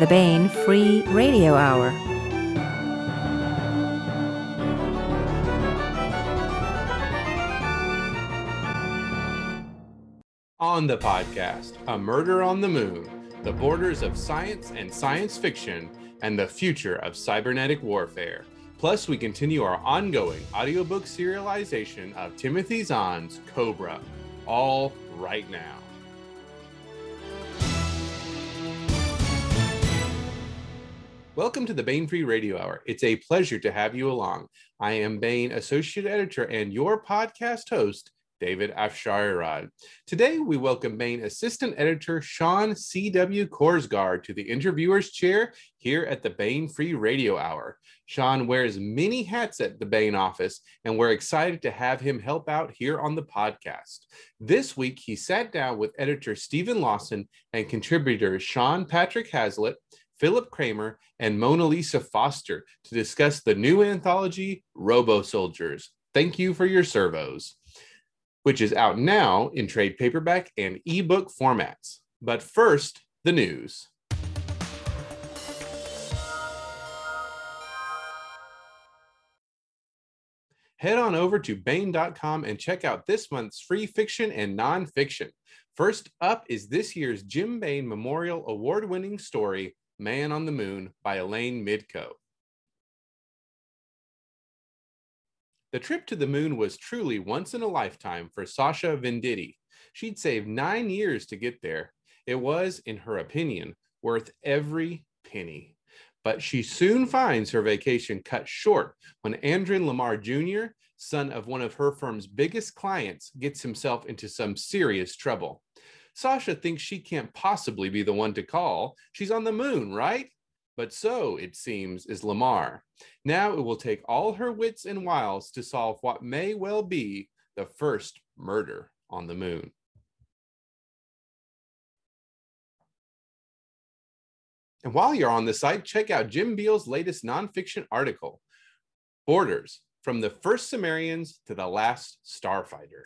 the Baen Free Radio Hour. On the podcast, A Murder on the Moon, the borders of science and science fiction, and the future of cybernetic warfare. Plus, we continue our ongoing audiobook serialization of Timothy Zahn's Cobra. All right now. Welcome to the Baen Free Radio Hour. It's a pleasure to have you along. I am Baen Associate Editor and your podcast host, David Afsharirad. Today, we welcome Baen Assistant Editor Sean C.W. Korsgaard to the interviewer's chair here at the Baen Free Radio Hour. Sean wears many hats at the Baen office, and we're excited to have him help out here on the podcast. This week, he sat down with editor Stephen Lawson and contributors Sean Patrick Hazlett, Philip Kramer, and Mona Lisa Foster to discuss the new anthology, Robo Soldiers. Thank you for your servos, which is out now in trade paperback and ebook formats. But first, the news. Head on over to Baen.com and check out this month's free fiction and nonfiction. First up is this year's Jim Baen Memorial Award-winning story, Man on the Moon by Elaine Midco. The trip to the moon was truly once in a lifetime for Sasha Venditti. She'd saved 9 years to get there. It was, in her opinion, worth every penny. But she soon finds her vacation cut short when Andrin Lamar Jr., son of one of her firm's biggest clients, gets himself into some serious trouble. Sasha thinks she can't possibly be the one to call. She's on the moon, right? But so, it seems, is Lamar. Now it will take all her wits and wiles to solve what may well be the first murder on the moon. And while you're on the site, check out Jim Beale's latest nonfiction article, Borders, From the First Cimmerians to the Last Starfighter.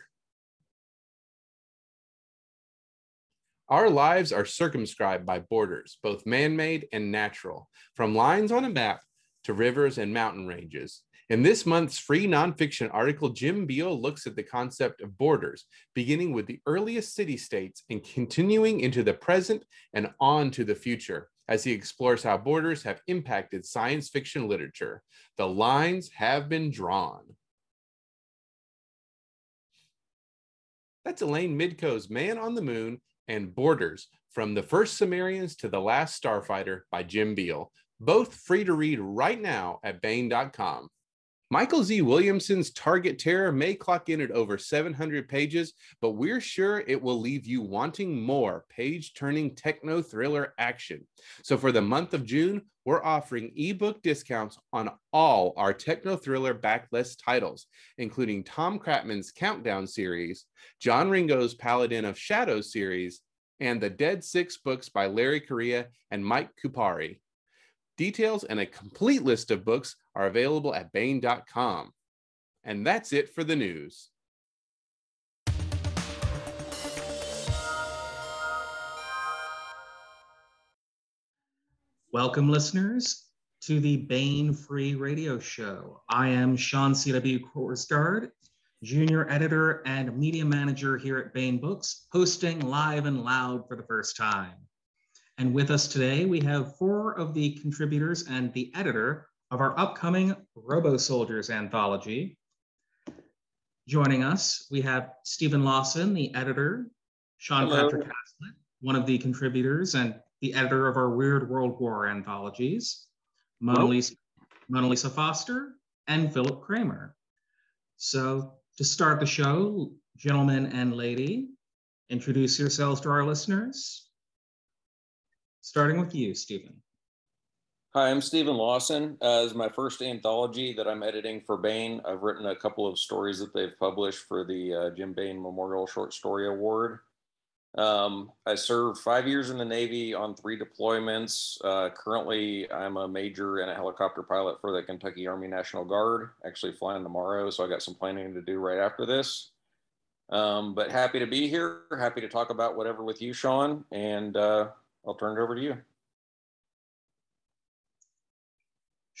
Our lives are circumscribed by borders, both man-made and natural, from lines on a map to rivers and mountain ranges. In this month's free nonfiction article, Jim Beale looks at the concept of borders, beginning with the earliest city-states and continuing into the present and on to the future, as he explores how borders have impacted science fiction literature. The lines have been drawn. That's Elaine Midco's Man on the Moon and Borders, From the First Cimmerians to the Last Starfighter by Jim Beale, both free to read right now at Baen.com. Michael Z. Williamson's Target Terror may clock in at over 700 pages, but we're sure it will leave you wanting more page-turning techno-thriller action. So for the month of June, we're offering ebook discounts on all our techno-thriller backlist titles, including Tom Kratman's Countdown series, John Ringo's Paladin of Shadows series, and the Dead Six books by Larry Correa and Mike Kupari. Details and a complete list of books are available at Baen.com. And that's it for the news. Welcome, listeners, to the Baen Free Radio Show. I am Sean C.W. Korsgaard, Junior Editor and Media Manager here at Baen Books, hosting live and loud for the first time. And with us today, we have four of the contributors and the editor of our upcoming Robo Soldiers anthology. Joining us, we have Stephen Lawson, the editor, Sean Patrick Hazlett, one of the contributors and the editor of our Weird World War anthologies, Mona Lisa Foster, and Philip Kramer. So to start the show, gentlemen and lady, introduce yourselves to our listeners. Starting with you, Stephen. Hi, I'm Stephen Lawson. This is my first anthology that I'm editing for Baen. I've written a couple of stories that they've published for the Jim Baen Memorial Short Story Award. I served 5 years in the Navy on 3 deployments. Currently, I'm a major and a helicopter pilot for the Kentucky Army National Guard, actually flying tomorrow, so I got some planning to do right after this. But happy to be here, happy to talk about whatever with you, Sean, and I'll turn it over to you.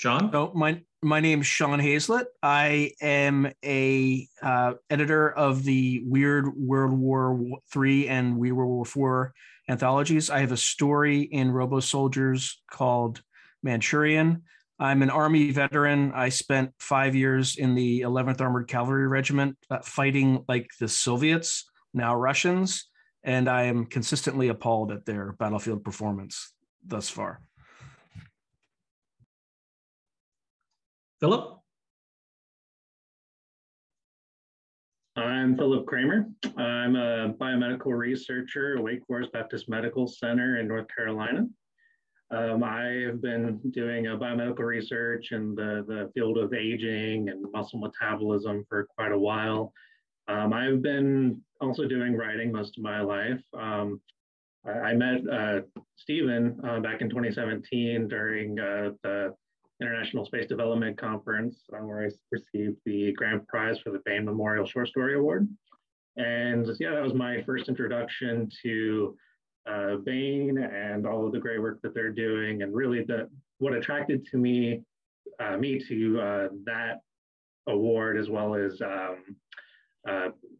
Sean? So my name's Sean Hazlett. I am a editor of the Weird World War III and Weird World War IV anthologies. I have a story in Robo Soldiers called Manchurian. I'm an Army veteran. I spent 5 years in the 11th Armored Cavalry Regiment fighting like the Soviets, now Russians, and I am consistently appalled at their battlefield performance thus far. Philip? I'm Philip Kramer. I'm a biomedical researcher at Wake Forest Baptist Medical Center in North Carolina. I have been doing biomedical research in the field of aging and muscle metabolism for quite a while. I've been also doing writing most of my life. I met Stephen back in 2017 during the International Space Development Conference, where I received the grand prize for the Baen Memorial Short Story Award. And yeah, that was my first introduction to Baen and all of the great work that they're doing. And really what attracted to me to that award, as well as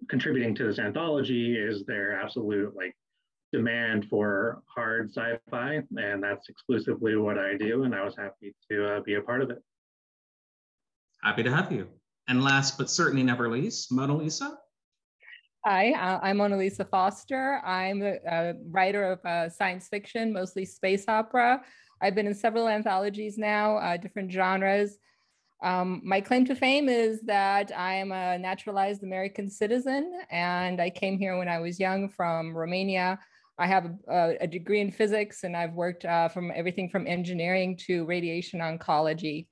contributing to this anthology, is their absolute demand for hard sci-fi, and that's exclusively what I do, and I was happy to be a part of it. Happy to have you. And last but certainly never least, Mona Lisa. Hi, I'm Mona Lisa Foster. I'm a writer of science fiction, mostly space opera. I've been in several anthologies now, different genres. My claim to fame is that I am a naturalized American citizen, and I came here when I was young from Romania. I have a degree in physics, and I've worked from everything from engineering to radiation oncology.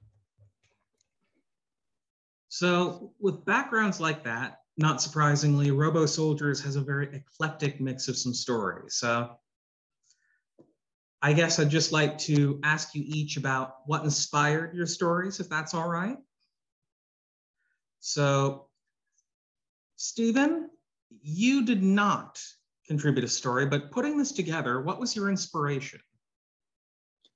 So with backgrounds like that, not surprisingly, Robo Soldiers has a very eclectic mix of some stories. So I guess I'd just like to ask you each about what inspired your stories, if that's all right. So, Stephen, you did not contribute a story, but putting this together, what was your inspiration?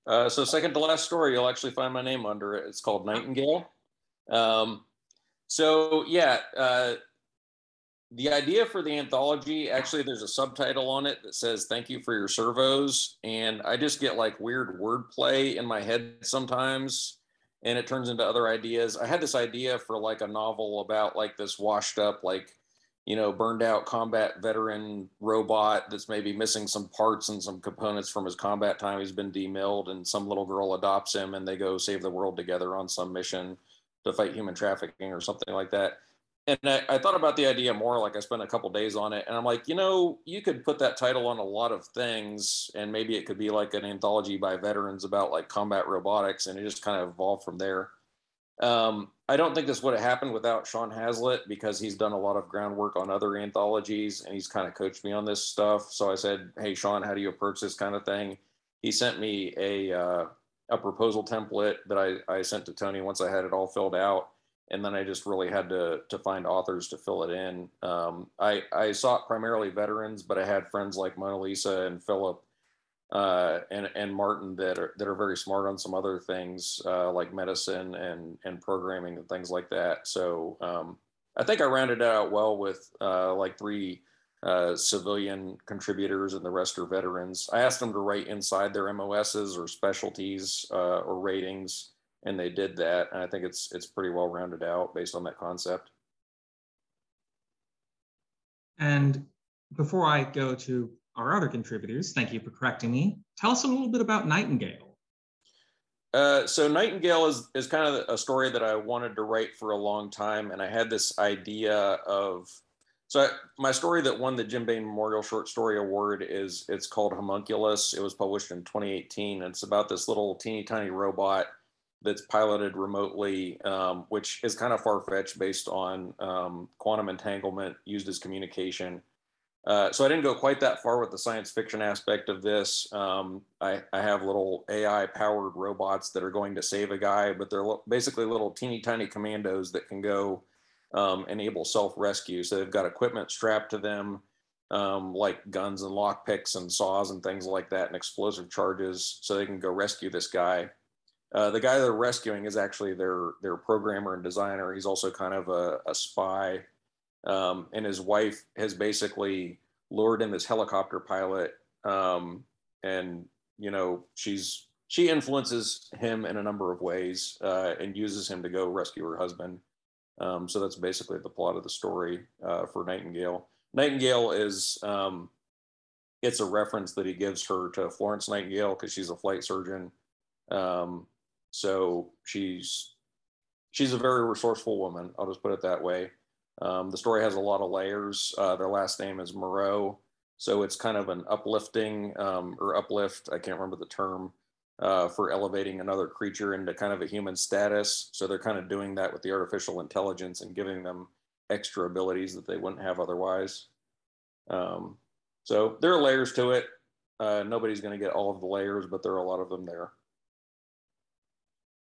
So second to last story, you'll actually find my name under it. It's called Nightingale. The idea for the anthology, actually, there's a subtitle on it that says, "Thank you for your servos." And I just get weird wordplay in my head sometimes, and it turns into other ideas. I had this idea for a novel about this washed up, burned out combat veteran robot that's maybe missing some parts and some components from his combat time. He's been demilled, and some little girl adopts him, and they go save the world together on some mission to fight human trafficking or something like that. And I thought about the idea more, I spent a couple days on it, and I'm you could put that title on a lot of things, and maybe it could be an anthology by veterans about combat robotics, and it just kind of evolved from there. I don't think this would have happened without Sean Hazlett, because he's done a lot of groundwork on other anthologies, and he's kind of coached me on this stuff. So I said, "Hey, Sean, how do you approach this kind of thing?" He sent me a proposal template that I sent to Tony once I had it all filled out. And then I just really had to find authors to fill it in. I sought primarily veterans, but I had friends like Mona Lisa and Philip and Martin that are very smart on some other things like medicine and programming and things like that. So I think I rounded it out well with three civilian contributors, and the rest are veterans. I asked them to write inside their MOSs or specialties or ratings. And they did that, and I think it's pretty well rounded out based on that concept. And before I go to our other contributors, thank you for correcting me. Tell us a little bit about Nightingale. So Nightingale is kind of a story that I wanted to write for a long time, and I had this idea of. My story that won the Jim Baen Memorial Short Story Award it's called Homunculus. It was published in 2018, and it's about this little teeny tiny robot that's piloted remotely, which is kind of far-fetched based on quantum entanglement used as communication. So I didn't go quite that far with the science fiction aspect of this. I have little AI-powered robots that are going to save a guy, but they're basically little teeny tiny commandos that can go enable self-rescue. So they've got equipment strapped to them, like guns and lockpicks and saws and things like that, and explosive charges, so they can go rescue this guy. The guy they're rescuing is actually their programmer and designer. He's also kind of a spy. And his wife has basically lured in this helicopter pilot. And, you know, she influences him in a number of ways and uses him to go rescue her husband. So that's basically the plot of the story for Nightingale. Nightingale is, it's a reference that he gives her to Florence Nightingale because she's a flight surgeon. So she's a very resourceful woman. I'll just put it that way. The story has a lot of layers. Their last name is Moreau. So it's kind of an uplifting or uplift. I can't remember the term for elevating another creature into kind of a human status. So they're kind of doing that with the artificial intelligence and giving them extra abilities that they wouldn't have otherwise. So there are layers to it. Nobody's going to get all of the layers, but there are a lot of them there.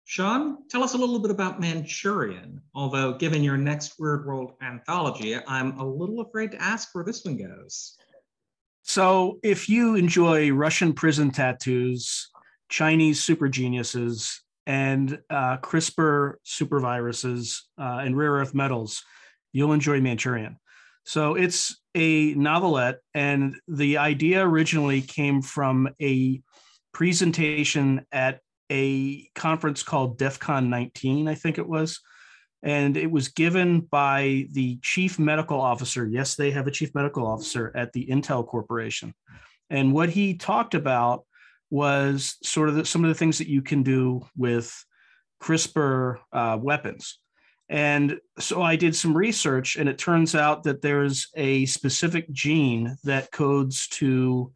Sean, tell us a little bit about Manchurian, although given your next Weird World anthology, I'm a little afraid to ask where this one goes. So if you enjoy Russian prison tattoos, Chinese super geniuses, and CRISPR super viruses and rare earth metals, you'll enjoy Manchurian. So it's a novelette, and the idea originally came from a presentation at a conference called DEFCON 19, I think it was. And it was given by the chief medical officer. Yes, they have a chief medical officer at the Intel Corporation. And what he talked about was sort of some of the things that you can do with CRISPR weapons. And so I did some research, and it turns out that there's a specific gene that codes to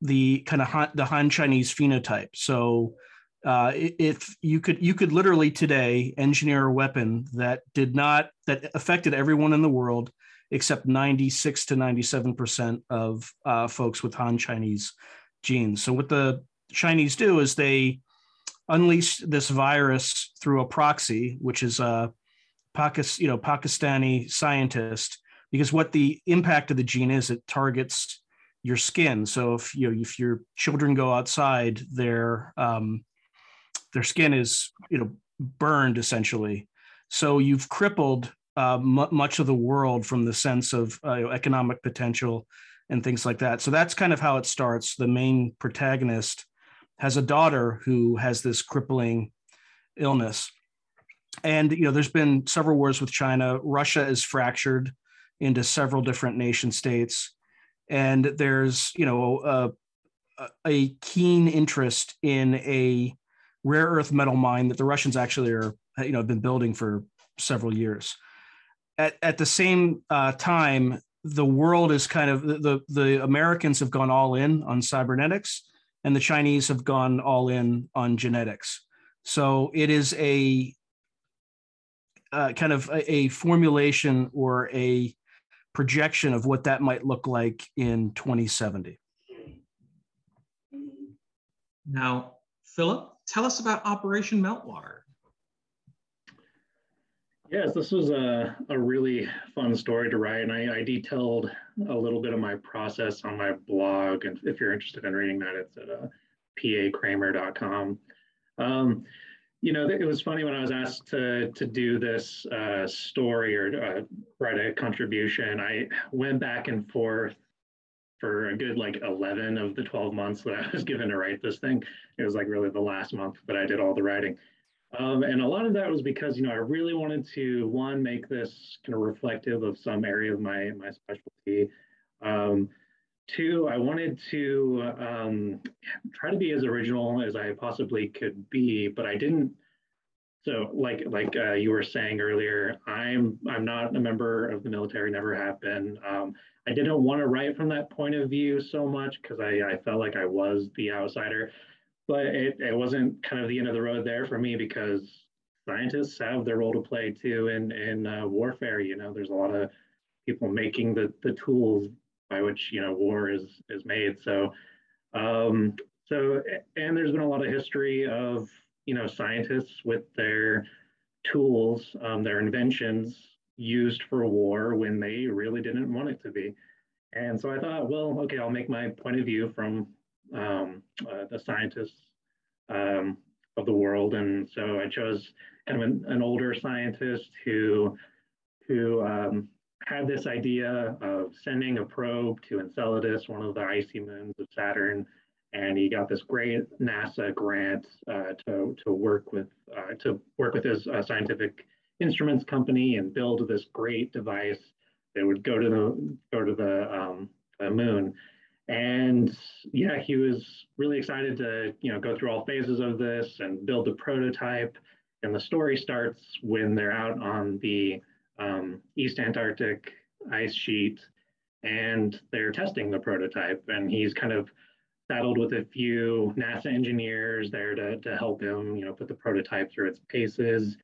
the kind of the Han Chinese phenotype. So if you could literally today engineer a weapon that affected everyone in the world except 96 to 97% of folks with Han Chinese genes. So what the Chinese do is they unleash this virus through a proxy, which is a Pakistani scientist, because what the impact of the gene is, it targets your skin. So if your children go outside, their skin is, burned essentially. So you've crippled much of the world from the sense of economic potential and things like that. So that's kind of how it starts. The main protagonist has a daughter who has this crippling illness. And, there's been several wars with China. Russia is fractured into several different nation states. And there's, a keen interest in a rare earth metal mine that the Russians actually are, have been building for several years. At the same time, the world is kind of, the Americans have gone all in on cybernetics, and the Chinese have gone all in on genetics. So it is a kind of a formulation or a projection of what that might look like in 2070. Now, Philip, tell us about Operation Meltwater. Yes, this was a really fun story to write, and I detailed a little bit of my process on my blog, and if you're interested in reading that, it's at pakramer.com. It was funny when I was asked to do this story or write a contribution, I went back and forth for a good 11 of the 12 months that I was given to write this thing. It was really the last month that I did all the writing. And a lot of that was because, I really wanted to, one, make this kind of reflective of some area of my specialty. Two, I wanted to try to be as original as I possibly could be, but I didn't. So like you were saying earlier, I'm not a member of the military, never have been. I didn't want to write from that point of view so much because I felt like I was the outsider, but it wasn't kind of the end of the road there for me, because scientists have their role to play too in warfare. There's a lot of people making the tools by which, war is made. So, and there's been a lot of history of, scientists with their tools, their inventions used for war when they really didn't want it to be. And so I thought, well, okay, I'll make my point of view from the scientist's of the world. And so I chose kind of an older scientist who had this idea of sending a probe to Enceladus, one of the icy moons of Saturn. And he got this great NASA grant to work with his scientific instruments company and build this great device that would go to the moon. And yeah, he was really excited to go through all phases of this and build the prototype. And the story starts when they're out on the East Antarctic ice sheet and they're testing the prototype. And he's kind of saddled with a few NASA engineers there to help him, put the prototype through its paces.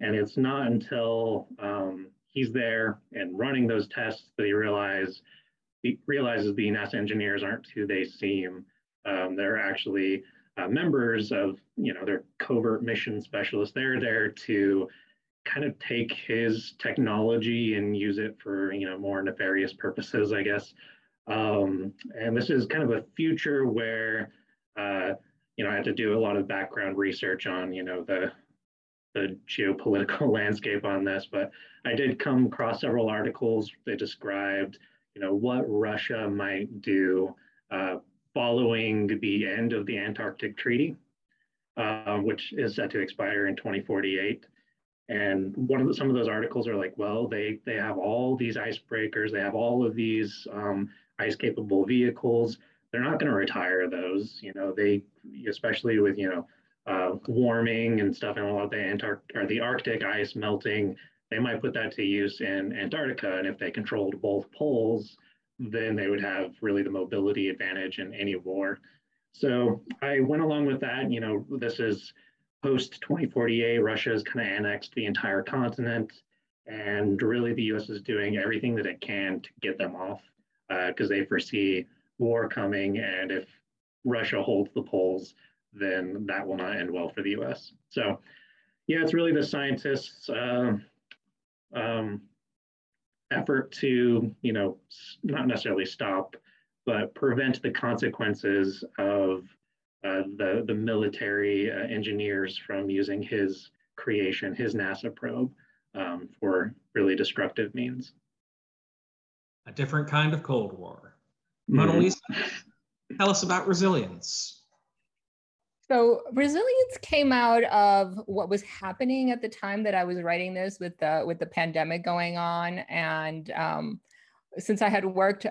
And it's not until he's there and running those tests that he realizes the NASA engineers aren't who they seem. They're actually members of, their covert mission specialists. They're there to kind of take his technology and use it for, more nefarious purposes, I guess. And this is kind of a future where, I had to do a lot of background research on, the geopolitical landscape on this, but I did come across several articles that described, what Russia might do following the end of the Antarctic Treaty, which is set to expire in 2048. And some of those articles are like, well, they have all these icebreakers, they have all of these ice-capable vehicles. They're not going to retire those, They, especially with warming and stuff, and a lot of the Arctic ice melting. They might put that to use in Antarctica, and if they controlled both poles, then they would have really the mobility advantage in any war. So I went along with that. This is post 2048, Russia has kind of annexed the entire continent, and really the US is doing everything that it can to get them off because they foresee war coming, and if Russia holds the poles, then that will not end well for the US. So yeah, it's really the scientists' effort to, not necessarily stop, but prevent the consequences of the military engineers from using his creation, his NASA probe, for really destructive means. A different kind of Cold War. Mona Lisa, tell us about Resilience. So Resilience came out of what was happening at the time that I was writing this, with the pandemic going on. And since I had worked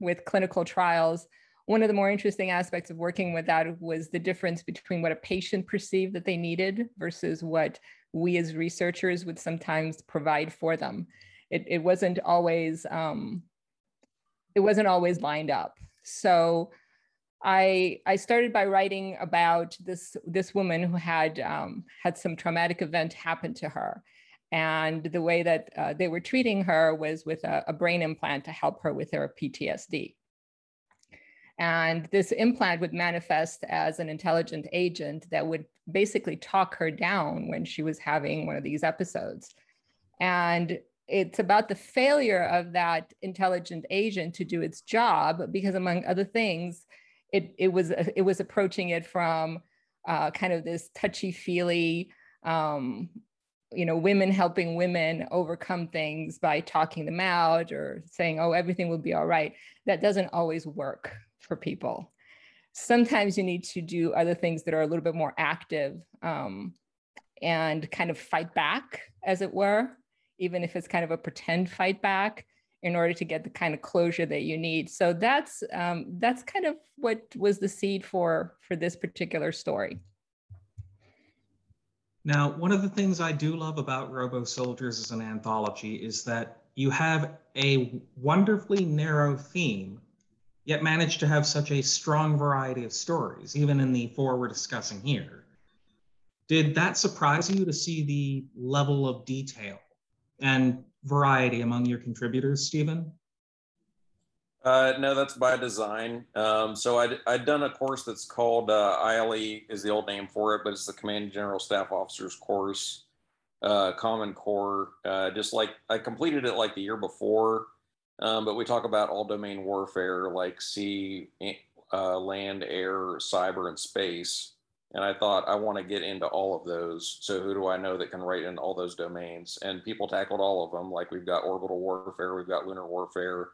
with clinical trials, one of the more interesting aspects of working with that was the difference between what a patient perceived that they needed versus what we as researchers would sometimes provide for them. It wasn't always lined up. So I started by writing about this woman who had had some traumatic event happen to her, and the way that they were treating her was with a brain implant to help her with her PTSD. And this implant would manifest as an intelligent agent that would basically talk her down when she was having one of these episodes. And it's about the failure of that intelligent agent to do its job because, among other things, it was approaching it from kind of this touchy-feely, women helping women overcome things by talking them out or saying, oh, everything will be all right. That doesn't always work for people. Sometimes you need to do other things that are a little bit more active and kind of fight back, as it were, even if it's kind of a pretend fight back, in order to get the kind of closure that you need. So that's kind of what was the seed for this particular story. Now, one of the things I do love about Robo Soldiers as an anthology is that you have a wonderfully narrow theme, yet manage to have such a strong variety of stories, even in the four we're discussing here. Did that surprise you to see the level of detail and variety among your contributors, Stephen? No, that's by design. So I'd done a course that's called ILE is the old name for it, but it's the Command and General Staff Officers course, Common Core. Just like I completed it like the year before, but we talk about all domain warfare like sea, land, air, cyber, and space. And I thought, I want to get into all of those. So who do I know that can write in all those domains? And people tackled all of them. Like, we've got orbital warfare, we've got lunar warfare.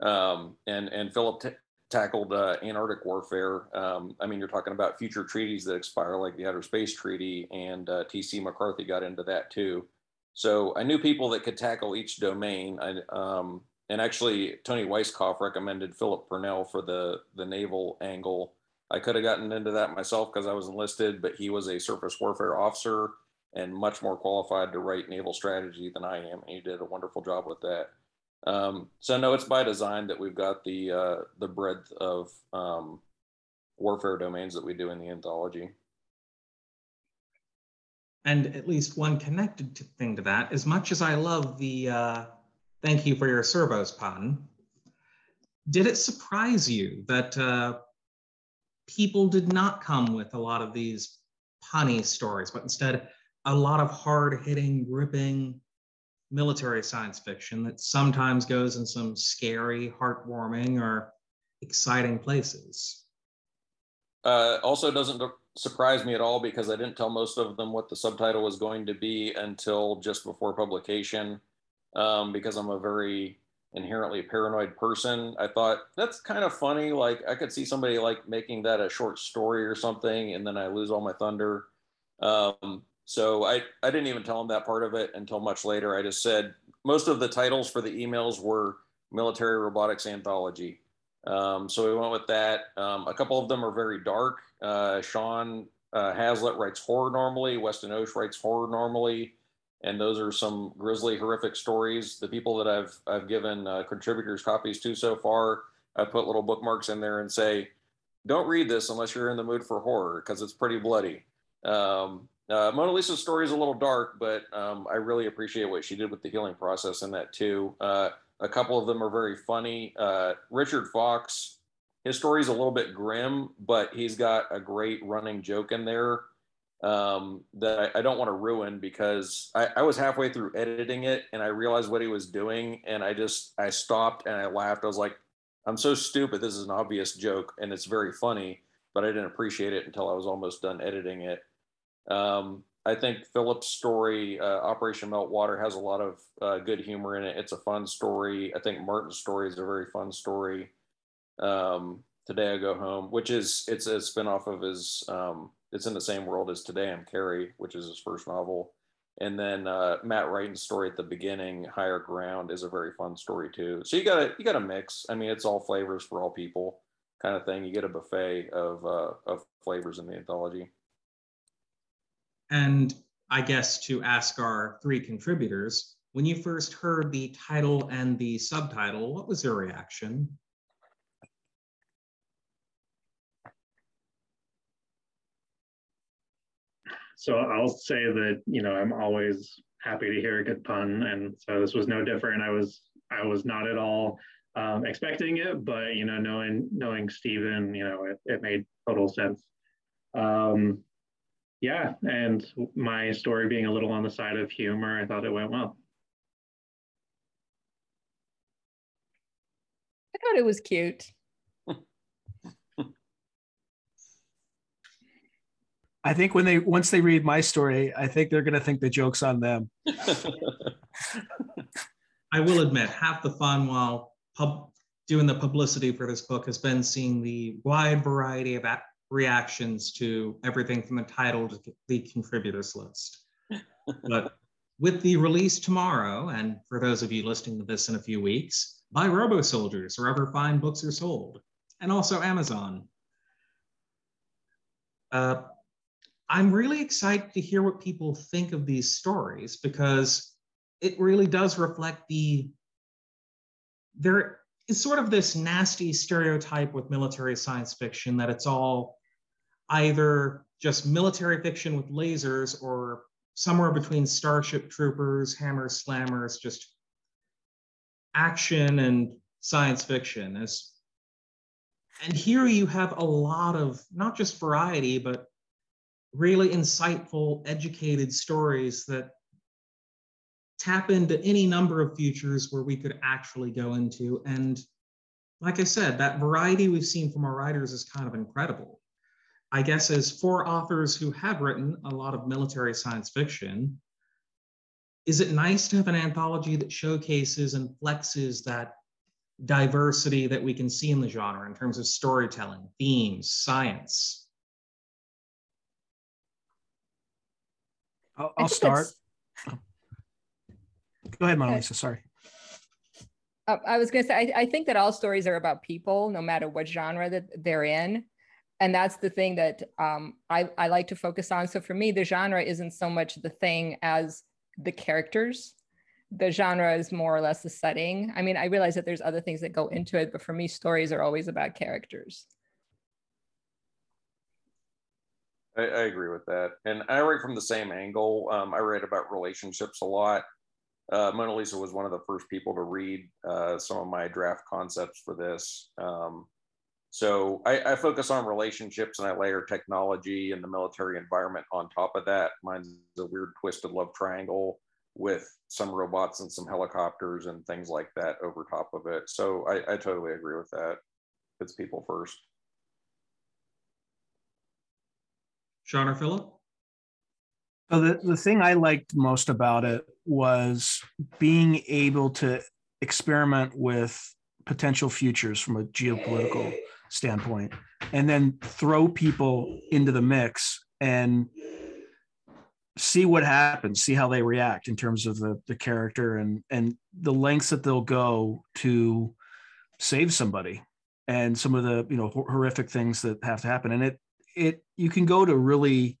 And Philip tackled Antarctic warfare. I mean, you're talking about future treaties that expire, like the Outer Space Treaty, and T.C. McCarthy got into that too. So I knew people that could tackle each domain. And actually, Tony Weisskopf recommended Philip Purnell for the naval angle. I could have gotten into that myself because I was enlisted, but he was a surface warfare officer and much more qualified to write naval strategy than I am, and he did a wonderful job with that. So no, it's by design that we've got the breadth of warfare domains that we do in the anthology. And at least one connected thing to that, as much as I love the thank you for your servos pun, did it surprise you that people did not come with a lot of these punny stories, but instead a lot of hard-hitting, gripping military science fiction that sometimes goes in some scary, heartwarming, or exciting places? Also doesn't surprise me at all, because I didn't tell most of them what the subtitle was going to be until just before publication, because I'm a very inherently paranoid person. I thought, that's kind of funny. Like, I could see somebody like making that a short story or something, and then I lose all my thunder. So I didn't even tell them that part of it until much later. I just said, most of the titles for the emails were military robotics anthology. So we went with that. A couple of them are very dark. Sean Hazlett writes horror normally. Weston Osh writes horror normally. And those are some grisly, horrific stories. The people that I've given contributors copies to so far, I put little bookmarks in there and say, don't read this unless you're in the mood for horror, because it's pretty bloody. Mona Lisa's story is a little dark, but I really appreciate what she did with the healing process in that too. A couple of them are very funny. Richard Fox, his story is a little bit grim, but he's got a great running joke in there that I don't want to ruin, because I was halfway through editing it and I realized what he was doing, and I stopped and I laughed. I was like, I'm so stupid. This is an obvious joke and it's very funny, but I didn't appreciate it until I was almost done editing it. I think Philip's story, Operation Meltwater, has a lot of good humor in it. It's a fun story. I think Martin's story is a very fun story. Today I Go Home, which is, it's a spinoff of his, it's in the same world as Today I'm Carrie, which is his first novel. And then Matt Wrighton's story at the beginning, Higher Ground, is a very fun story too. So you got a mix. I mean, it's all flavors for all people kind of thing. You get a buffet of flavors in the anthology. And I guess to ask our three contributors, when you first heard the title and the subtitle, what was your reaction? So I'll say that, you know, I'm always happy to hear a good pun, and so this was no different. I was not at all expecting it, but, you know, knowing Stephen, you know, it made total sense. Yeah, and my story being a little on the side of humor, I thought it went well. I thought it was cute. I think once they read my story, I think they're going to think the joke's on them. I will admit, half the fun while doing the publicity for this book has been seeing the wide variety of reactions to everything from the title to the contributors list. But with the release tomorrow, and for those of you listening to this in a few weeks, buy Robo Soldiers wherever fine books are sold, and also Amazon. I'm really excited to hear what people think of these stories, because it really does reflect there is sort of this nasty stereotype with military science fiction that it's all either just military fiction with lasers or somewhere between Starship Troopers, Hammer Slammers, just action and science fiction. And here you have a lot of not just variety, but really insightful, educated stories that tap into any number of futures where we could actually go into. And like I said, that variety we've seen from our writers is kind of incredible. I guess, is for authors who have written a lot of military science fiction, is it nice to have an anthology that showcases and flexes that diversity that we can see in the genre in terms of storytelling, themes, science? I'll start. Oh. Go ahead, Mona Lisa, sorry. I was gonna say, I think that all stories are about people, no matter what genre that they're in. And that's the thing that I like to focus on. So for me, the genre isn't so much the thing as the characters. The genre is more or less the setting. I mean, I realize that there's other things that go into it, but for me, stories are always about characters. I agree with that. And I write from the same angle. I write about relationships a lot. Mona Lisa was one of the first people to read some of my draft concepts for this. So I focus on relationships, and I layer technology and the military environment on top of that. Mine's a weird twisted love triangle with some robots and some helicopters and things like that over top of it. So I totally agree with that. It's people first. Sean or Philip? So the thing I liked most about it was being able to experiment with potential futures from a geopolitical standpoint, and then throw people into the mix and see what happens, see how they react in terms of the character and the lengths that they'll go to save somebody, and some of the, you know, horrific things that have to happen. And you can go to really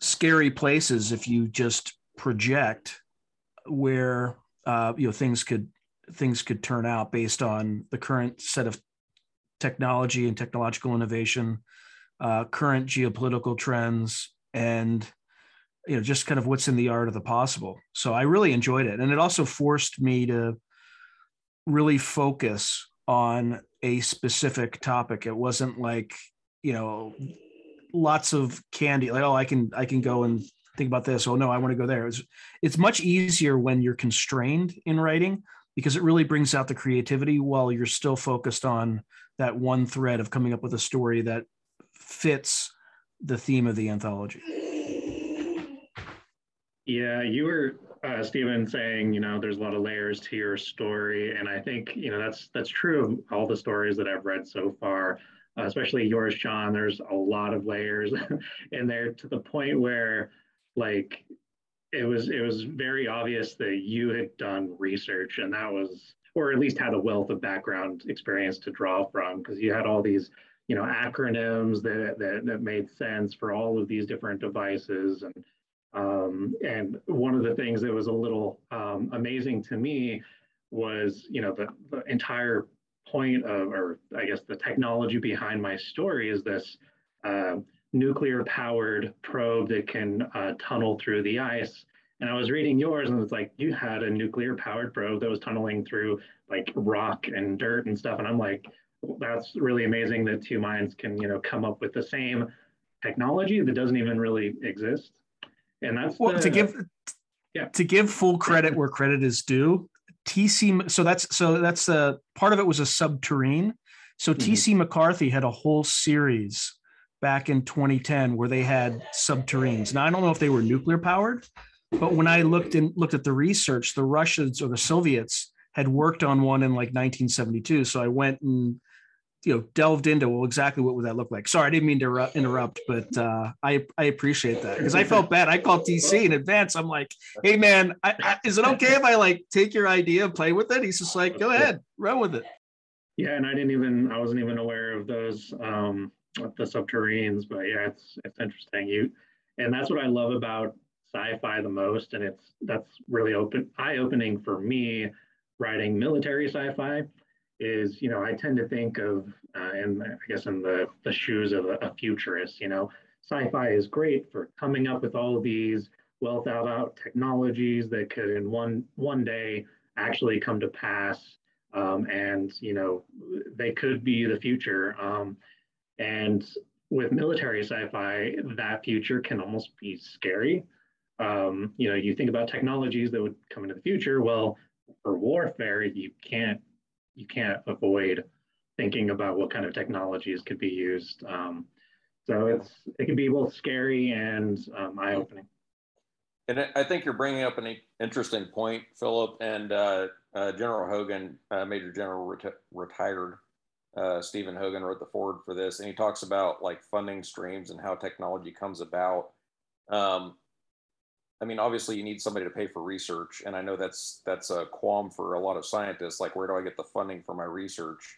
scary places if you just project where you know, things could turn out based on the current set of technology and technological innovation, current geopolitical trends, and, you know, just kind of what's in the art of the possible. So I really enjoyed it. And it also forced me to really focus on a specific topic. It wasn't like, you know, lots of candy, like, oh, I can go and think about this. Oh no, I want to go there. It's much easier when you're constrained in writing, because it really brings out the creativity while you're still focused on that one thread of coming up with a story that fits the theme of the anthology. Yeah, you were, Stephen, saying, you know, there's a lot of layers to your story. And I think, you know, that's true of all the stories that I've read so far, especially yours, Sean. There's a lot of layers in there, to the point where, like, it was very obvious that you had done research, and that was, or at least had a wealth of background experience to draw from, because you had all these, you know, acronyms that made sense for all of these different devices. And one of the things that was a little amazing to me was, you know, the entire point of, or I guess the technology behind my story is this nuclear powered probe that can tunnel through the ice. And I was reading yours, and it's like, you had a nuclear powered probe that was tunneling through like rock and dirt and stuff. And I'm like, well, that's really amazing that two minds can, you know, come up with the same technology that doesn't even really exist. And that's, well, to give full credit where credit is due, so that's part of it was a subterrane. So T.C. McCarthy had a whole series back in 2010 where they had subterranes. Now I don't know if they were nuclear powered, but when I looked at the research, the Russians or the Soviets had worked on one in like 1972. So I went and, you know, delved into, well, exactly what would that look like. Sorry, I didn't mean to interrupt, but I appreciate that, because I felt bad. I called TC in advance. I'm like, hey man, is it okay if I like take your idea and play with it? He's just like, go ahead, run with it. Yeah, and I wasn't even aware of those, the subterranes, but yeah, it's interesting. And that's what I love about sci-fi the most, and that's really eye-opening for me writing military sci-fi. Is, you know, I tend to think of, and I guess in the shoes of a futurist, you know, sci-fi is great for coming up with all of these well thought out technologies that could in one day actually come to pass, and, you know, they could be the future. And with military sci-fi, that future can almost be scary. You know, you think about technologies that would come into the future. Well, for warfare, you can't avoid thinking about what kind of technologies could be used. So it can be both scary and eye-opening. And I think you're bringing up an interesting point, Philip, and General Hogan, Major General retired Stephen Hogan wrote the foreword for this, and he talks about like funding streams and how technology comes about. I mean, obviously you need somebody to pay for research, and I know that's a qualm for a lot of scientists, like where do I get the funding for my research?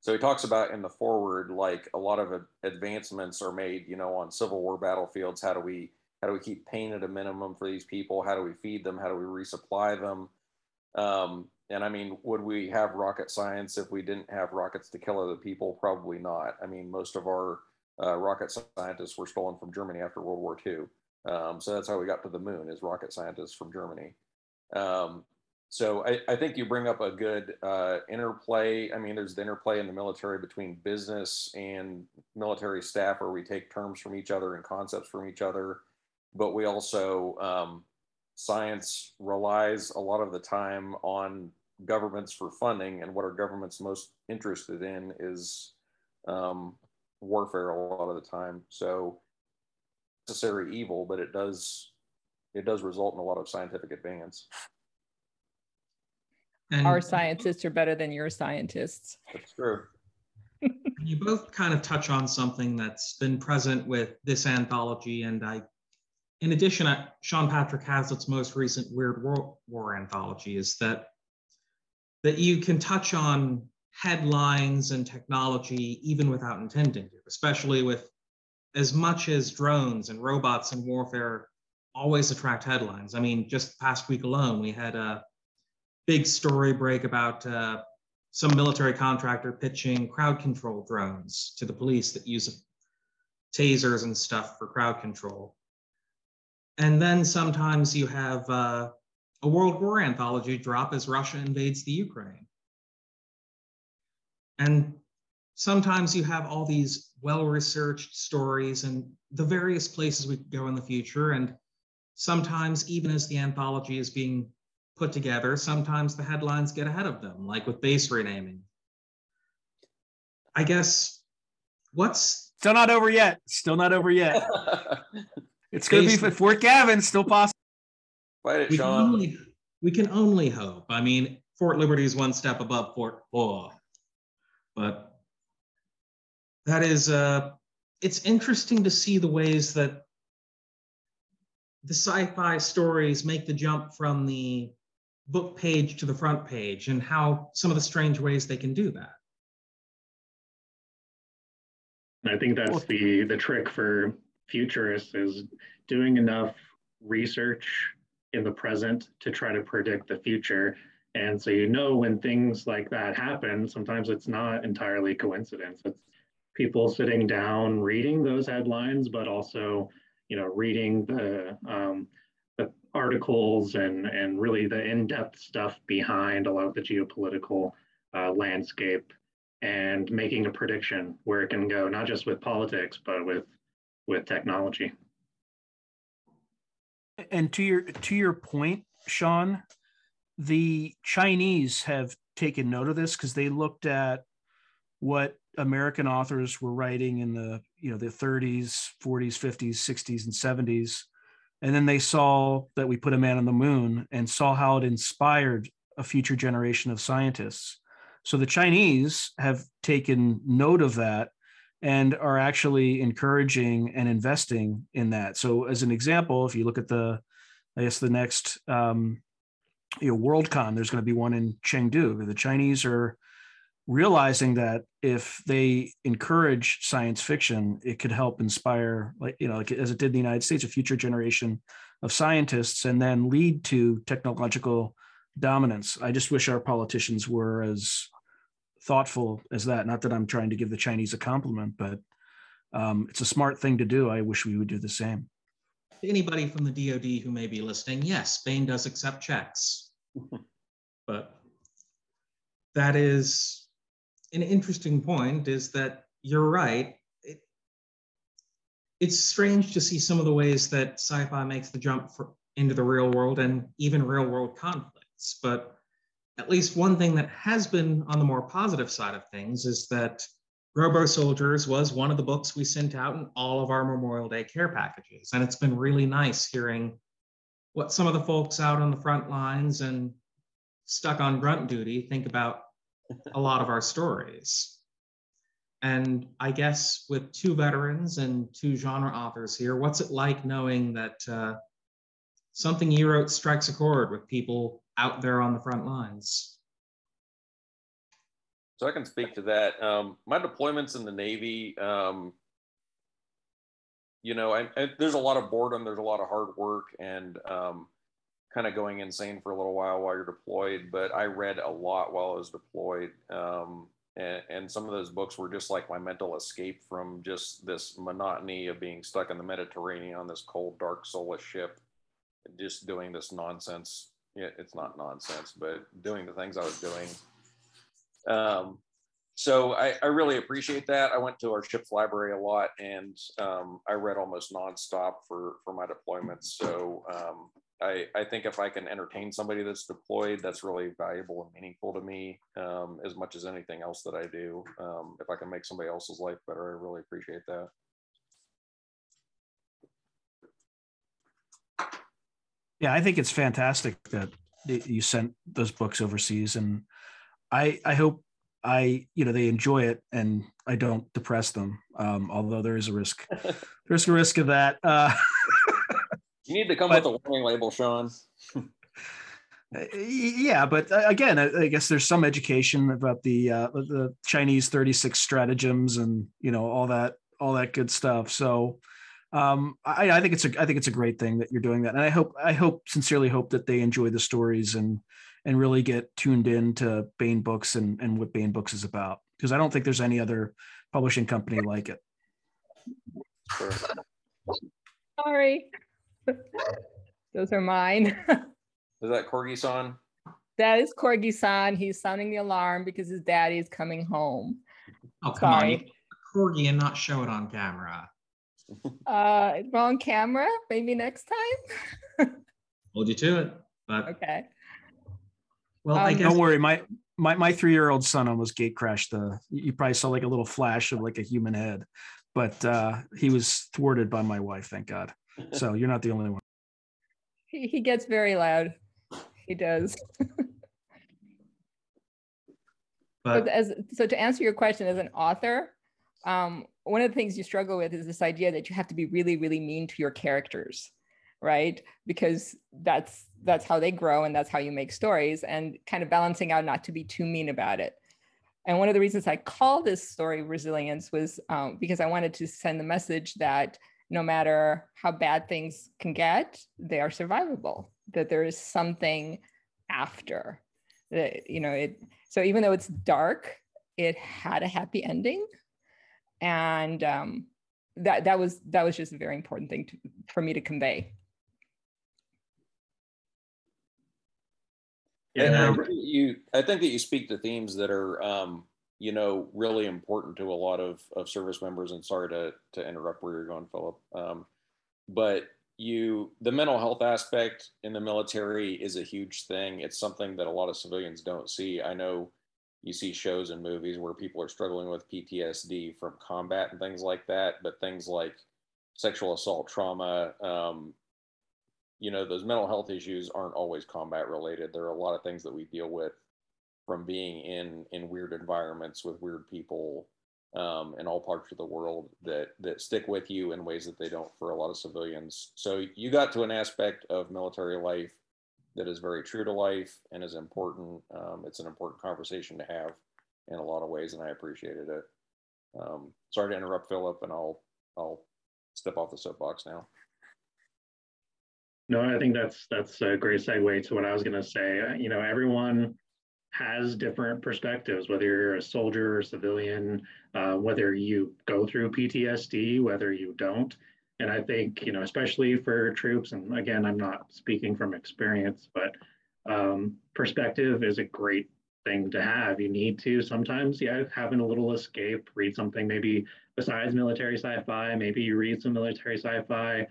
So he talks about in the foreword, like a lot of advancements are made, you know, on Civil War battlefields. How do we keep pain at a minimum for these people? How do we feed them? How do we resupply them? And I mean, would we have rocket science if we didn't have rockets to kill other people? Probably not. I mean, most of our rocket scientists were stolen from Germany after World War II. So that's how we got to the moon, is rocket scientists from Germany. So I think you bring up a good interplay. I mean, there's the interplay in the military between business and military staff, where we take terms from each other and concepts from each other. But we also, science relies a lot of the time on governments for funding, and what are governments most interested in is warfare a lot of the time. So necessary evil, but it does result in a lot of scientific advance. And our scientists are better than your scientists. That's true. You both kind of touch on something that's been present with this anthology, and in addition, Sean Patrick Hazlett's most recent Weird World War anthology, is that you can touch on headlines and technology even without intending to, especially with as much as drones and robots and warfare always attract headlines. I mean, just the past week alone, we had a big story break about some military contractor pitching crowd control drones to the police that use tasers and stuff for crowd control. And then sometimes you have a World War anthology drop as Russia invades the Ukraine. And sometimes you have all these well-researched stories and the various places we could go in the future. And sometimes, even as the anthology is being put together, sometimes the headlines get ahead of them, like with base renaming. I guess, still not over yet. Still not over yet. It's going to be Fort Gavin, still possible. Fight it, Sean. We can only hope. I mean, Fort Liberty is one step above Fort Bull. But that is, it's interesting to see the ways that the sci-fi stories make the jump from the book page to the front page, and how some of the strange ways they can do that. I think that's the trick for futurists, is doing enough research in the present to try to predict the future. And so, you know, when things like that happen, sometimes it's not entirely coincidence. It's people sitting down, reading those headlines, but also, you know, reading the articles and really the in-depth stuff behind a lot of the geopolitical landscape, and making a prediction where it can go, not just with politics, but with technology. And to your point, Sean, the Chinese have taken note of this, because they looked at what American authors were writing in the, you know, the 30s, 40s, 50s, 60s, and 70s. And then they saw that We Put a Man on the Moon, and saw how it inspired a future generation of scientists. So the Chinese have taken note of that and are actually encouraging and investing in that. So as an example, if you look at the next you know, WorldCon, there's going to be one in Chengdu. The Chinese are realizing that if they encourage science fiction, it could help inspire, like as it did in the United States, a future generation of scientists, and then lead to technological dominance. I just wish our politicians were as thoughtful as that. Not that I'm trying to give the Chinese a compliment, but it's a smart thing to do. I wish we would do the same. Anybody from the DOD who may be listening, yes, Baen does accept checks. But that is an interesting point, is that you're right. It's strange to see some of the ways that sci-fi makes the jump into the real world, and even real world conflicts. But at least one thing that has been on the more positive side of things is that Robo Soldiers was one of the books we sent out in all of our Memorial Day care packages. And it's been really nice hearing what some of the folks out on the front lines and stuck on grunt duty think about a lot of our stories. And I guess with two veterans and two genre authors here, what's it like knowing that something you wrote strikes a chord with people out there on the front lines? So I can speak to that. My deployments in the Navy, you know, there's a lot of boredom, there's a lot of hard work, and kind of going insane for a little while you're deployed. But I read a lot while I was deployed. And some of those books were just like my mental escape from just this monotony of being stuck in the Mediterranean on this cold, dark, soulless ship, just doing this nonsense. It's not nonsense, but doing the things I was doing. So I really appreciate that. I went to our ship's library a lot, and I read almost nonstop for my deployments. So I think if I can entertain somebody that's deployed, that's really valuable and meaningful to me, as much as anything else that I do. If I can make somebody else's life better, I really appreciate that. Yeah, I think it's fantastic that you sent those books overseas, and I hope they enjoy it and I don't depress them. Although there is a risk, there's a risk of that. You need to come with a warning label, Sean. Yeah, but again, I guess there's some education about the Chinese 36 stratagems and all that good stuff. So I think it's a great thing that you're doing that, and I sincerely hope that they enjoy the stories and really get tuned in to Baen Books and what Baen Books is about, because I don't think there's any other publishing company like it. Sorry. Those are mine. Is that Corgi-san? That is Corgi-san. He's sounding the alarm because his daddy is coming home. Oh, come on. Corgi and not show it on camera. Wrong camera? Maybe next time? Hold you to it. But... Okay. Well, I guess, don't worry. My 3-year-old son almost gate crashed. You probably saw like a little flash of like a human head, but he was thwarted by my wife, thank God. So you're not the only one. He gets very loud. He does. So to answer your question, as an author, one of the things you struggle with is this idea that you have to be really, really mean to your characters. Right? Because that's how they grow and that's how you make stories, and kind of balancing out not to be too mean about it. And one of the reasons I call this story Resilience was because I wanted to send the message that no matter how bad things can get, they are survivable, that there is something after. That, so even though it's dark, it had a happy ending. And that was just a very important thing for me to convey. Yeah, I think that you speak to themes that are, really important to a lot of service members. And sorry to interrupt where you're going, Philip. But the mental health aspect in the military is a huge thing. It's something that a lot of civilians don't see. I know you see shows and movies where people are struggling with PTSD from combat and things like that, but things like sexual assault trauma, those mental health issues aren't always combat related. There are a lot of things that we deal with from being in weird environments with weird people in all parts of the world that stick with you in ways that they don't for a lot of civilians. So you got to an aspect of military life that is very true to life and is important. It's an important conversation to have in a lot of ways, and I appreciated it. Sorry to interrupt, Philip, and I'll step off the soapbox now. No, I think that's a great segue to what I was going to say. Everyone has different perspectives, whether you're a soldier or civilian, whether you go through PTSD, whether you don't. And I think, especially for troops, and again, I'm not speaking from experience, but perspective is a great thing to have. You need to sometimes, having a little escape, read something maybe besides military sci-fi, maybe you read some military sci-fi,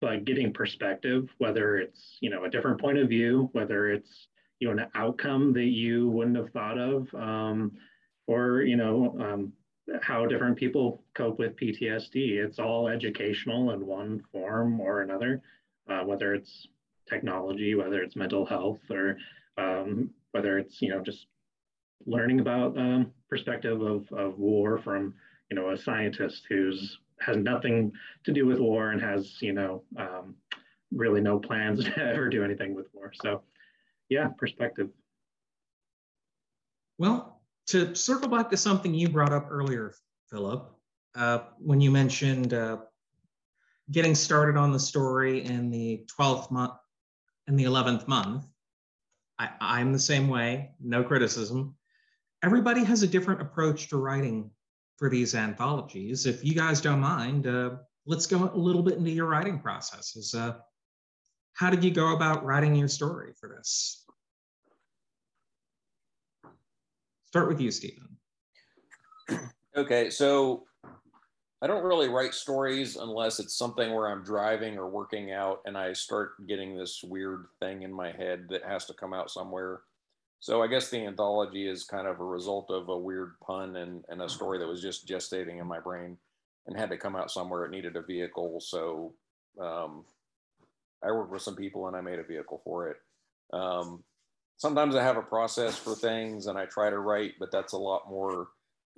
but getting perspective, whether it's, a different point of view, whether it's, an outcome that you wouldn't have thought of, or how different people cope with PTSD. It's all educational in one form or another, whether it's technology, whether it's mental health, or whether it's just learning about perspective of war from a scientist who's has nothing to do with war and has really no plans to ever do anything with war. So yeah, perspective. Well, to circle back to something you brought up earlier, Philip, when you mentioned getting started on the story in the 12th month and the 11th month, I'm the same way, no criticism. Everybody has a different approach to writing for these anthologies. If you guys don't mind, let's go a little bit into your writing processes. How did you go about writing your story for this? Start with you, Stephen. Okay, so I don't really write stories unless it's something where I'm driving or working out and I start getting this weird thing in my head that has to come out somewhere. So I guess the anthology is kind of a result of a weird pun and a story that was just gestating in my brain and had to come out somewhere. It needed a vehicle, so I worked with some people and I made a vehicle for it. Sometimes I have a process for things and I try to write, but that's a lot more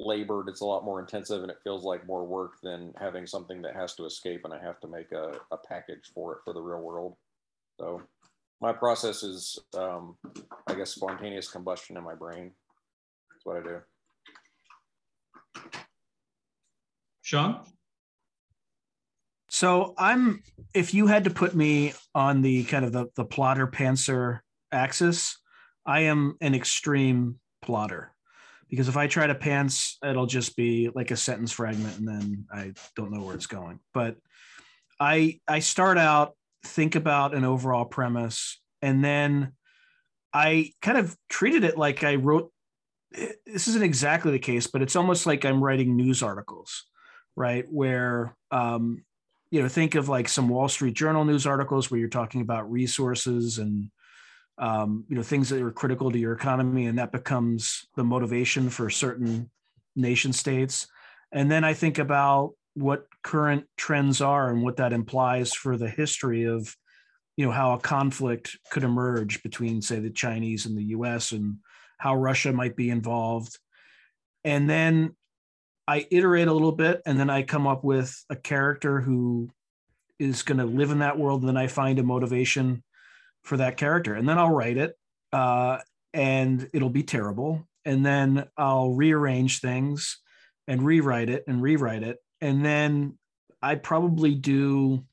labored, it's a lot more intensive, and it feels like more work than having something that has to escape and I have to make a package for it for the real world. So my process is, I guess, spontaneous combustion in my brain. That's what I do. Sean? So I'm, if you had to put me on the kind of the plotter pantser axis, I am an extreme plotter, because if I try to pants, it'll just be like a sentence fragment and then I don't know where it's going. But I start out, think about an overall premise, and then I kind of treated it like I wrote, this isn't exactly the case, but it's almost like I'm writing news articles, right? Where, think of like some Wall Street Journal news articles where you're talking about resources and things that are critical to your economy, and that becomes the motivation for certain nation states. And then I think about what current trends are and what that implies for the history of, how a conflict could emerge between, say, the Chinese and the US, and how Russia might be involved. And then I iterate a little bit, and then I come up with a character who is going to live in that world, and then I find a motivation for that character, and then I'll write it, and it'll be terrible, and then I'll rearrange things and rewrite it and rewrite it, and then I probably do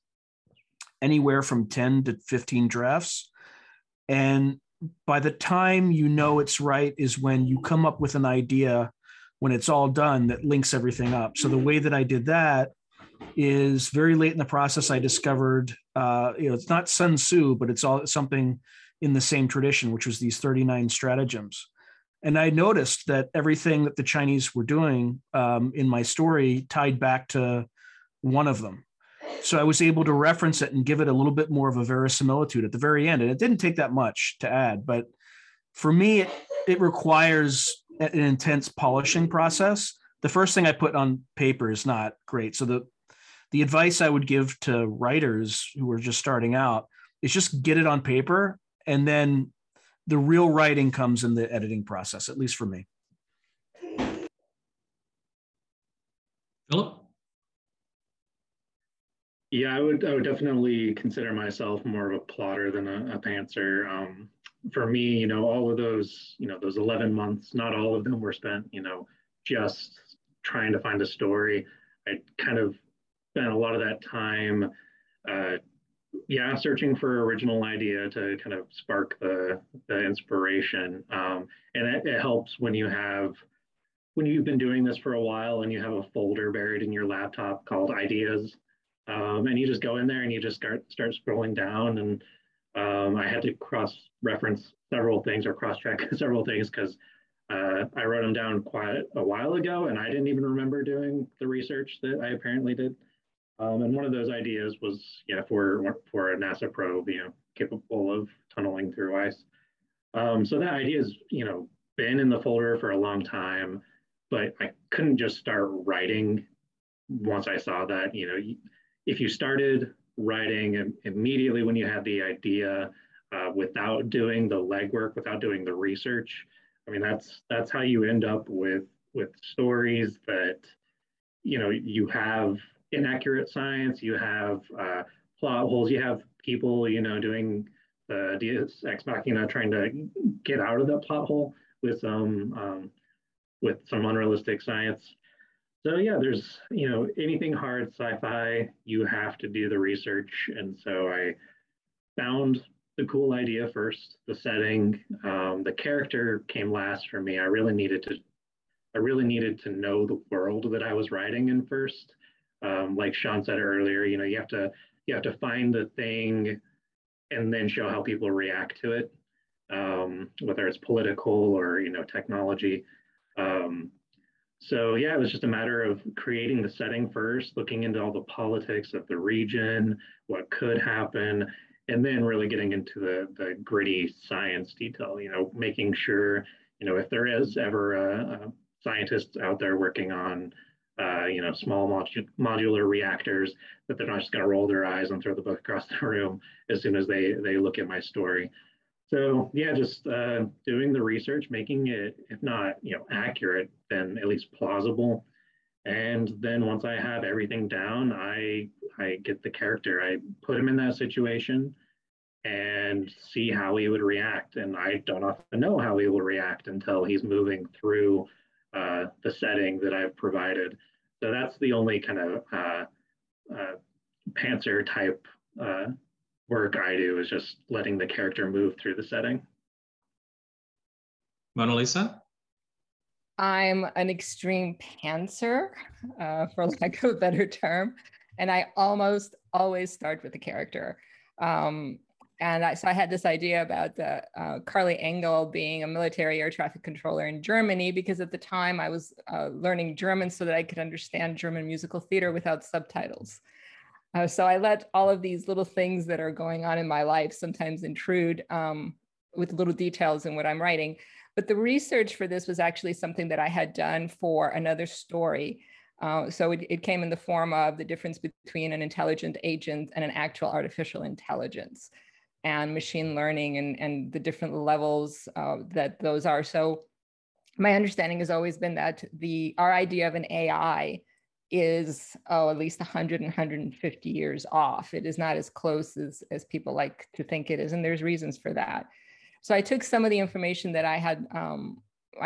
anywhere from 10 to 15 drafts, and by the time it's right is when you come up with an idea when it's all done that links everything up. So the way that I did that is very late in the process I discovered, it's not Sun Tzu, but it's all something in the same tradition, which was these 39 stratagems. And I noticed that everything that the Chinese were doing in my story tied back to one of them. So I was able to reference it and give it a little bit more of a verisimilitude at the very end. And it didn't take that much to add, but for me, it requires an intense polishing process. The first thing I put on paper is not great. So the advice I would give to writers who are just starting out is just get it on paper, and then the real writing comes in the editing process, at least for me. Philip? Yeah, I would definitely consider myself more of a plotter than a pantser. For me, all of those, those 11 months, not all of them were spent, just trying to find a story. I kind of spent a lot of that time, searching for original idea to kind of spark the inspiration. And it helps when you've been doing this for a while and you have a folder buried in your laptop called ideas, and you just go in there and you just start scrolling down. And I had to cross-reference several things or cross-check several things because I wrote them down quite a while ago and I didn't even remember doing the research that I apparently did. And one of those ideas was, for a NASA probe, capable of tunneling through ice. So that idea has, been in the folder for a long time. but I couldn't just start writing once I saw that. You know, if you started writing immediately when you had the idea without doing the legwork, without doing the research, I mean, that's how you end up with stories that, you know, you have inaccurate science, you have plot holes, you have people, you know, doing the Deus Ex Machina, trying to get out of that plot hole with some unrealistic science. So yeah, there's, you know, anything hard sci-fi, you have to do the research. And so I found the cool idea first, the setting, the character came last for me. I really needed to know the world that I was writing in first. Like Sean said earlier, you know, you have to find the thing and then show how people react to it, whether it's political or, you know, technology. So yeah, it was just a matter of creating the setting first, looking into all the politics of the region, what could happen, and then really getting into the gritty science detail, you know, making sure, you know, if there is ever a scientist out there working on, you know, small modular reactors, that they're not just going to roll their eyes and throw the book across the room as soon as they look at my story. So yeah, just doing the research, making it, if not, you know, accurate, then at least plausible. And then once I have everything down, I get the character, I put him in that situation and see how he would react. And I don't often know how he will react until he's moving through the setting that I've provided. So that's the only kind of Panzer type work I do, is just letting the character move through the setting. Mona Lisa? I'm an extreme Panzer, for lack of a better term. And I almost always start with the character. So I had this idea about Carly Engel being a military air traffic controller in Germany, because at the time I was learning German so that I could understand German musical theater without subtitles. So I let all of these little things that are going on in my life sometimes intrude with little details in what I'm writing. But the research for this was actually something that I had done for another story. So it came in the form of the difference between an intelligent agent and an actual artificial intelligence, and machine learning and the different levels that those are. So my understanding has always been that our idea of an AI is at least 100 and 150 years off. It is not as close as people like to think it is, and there's reasons for that. So I took some of the information that I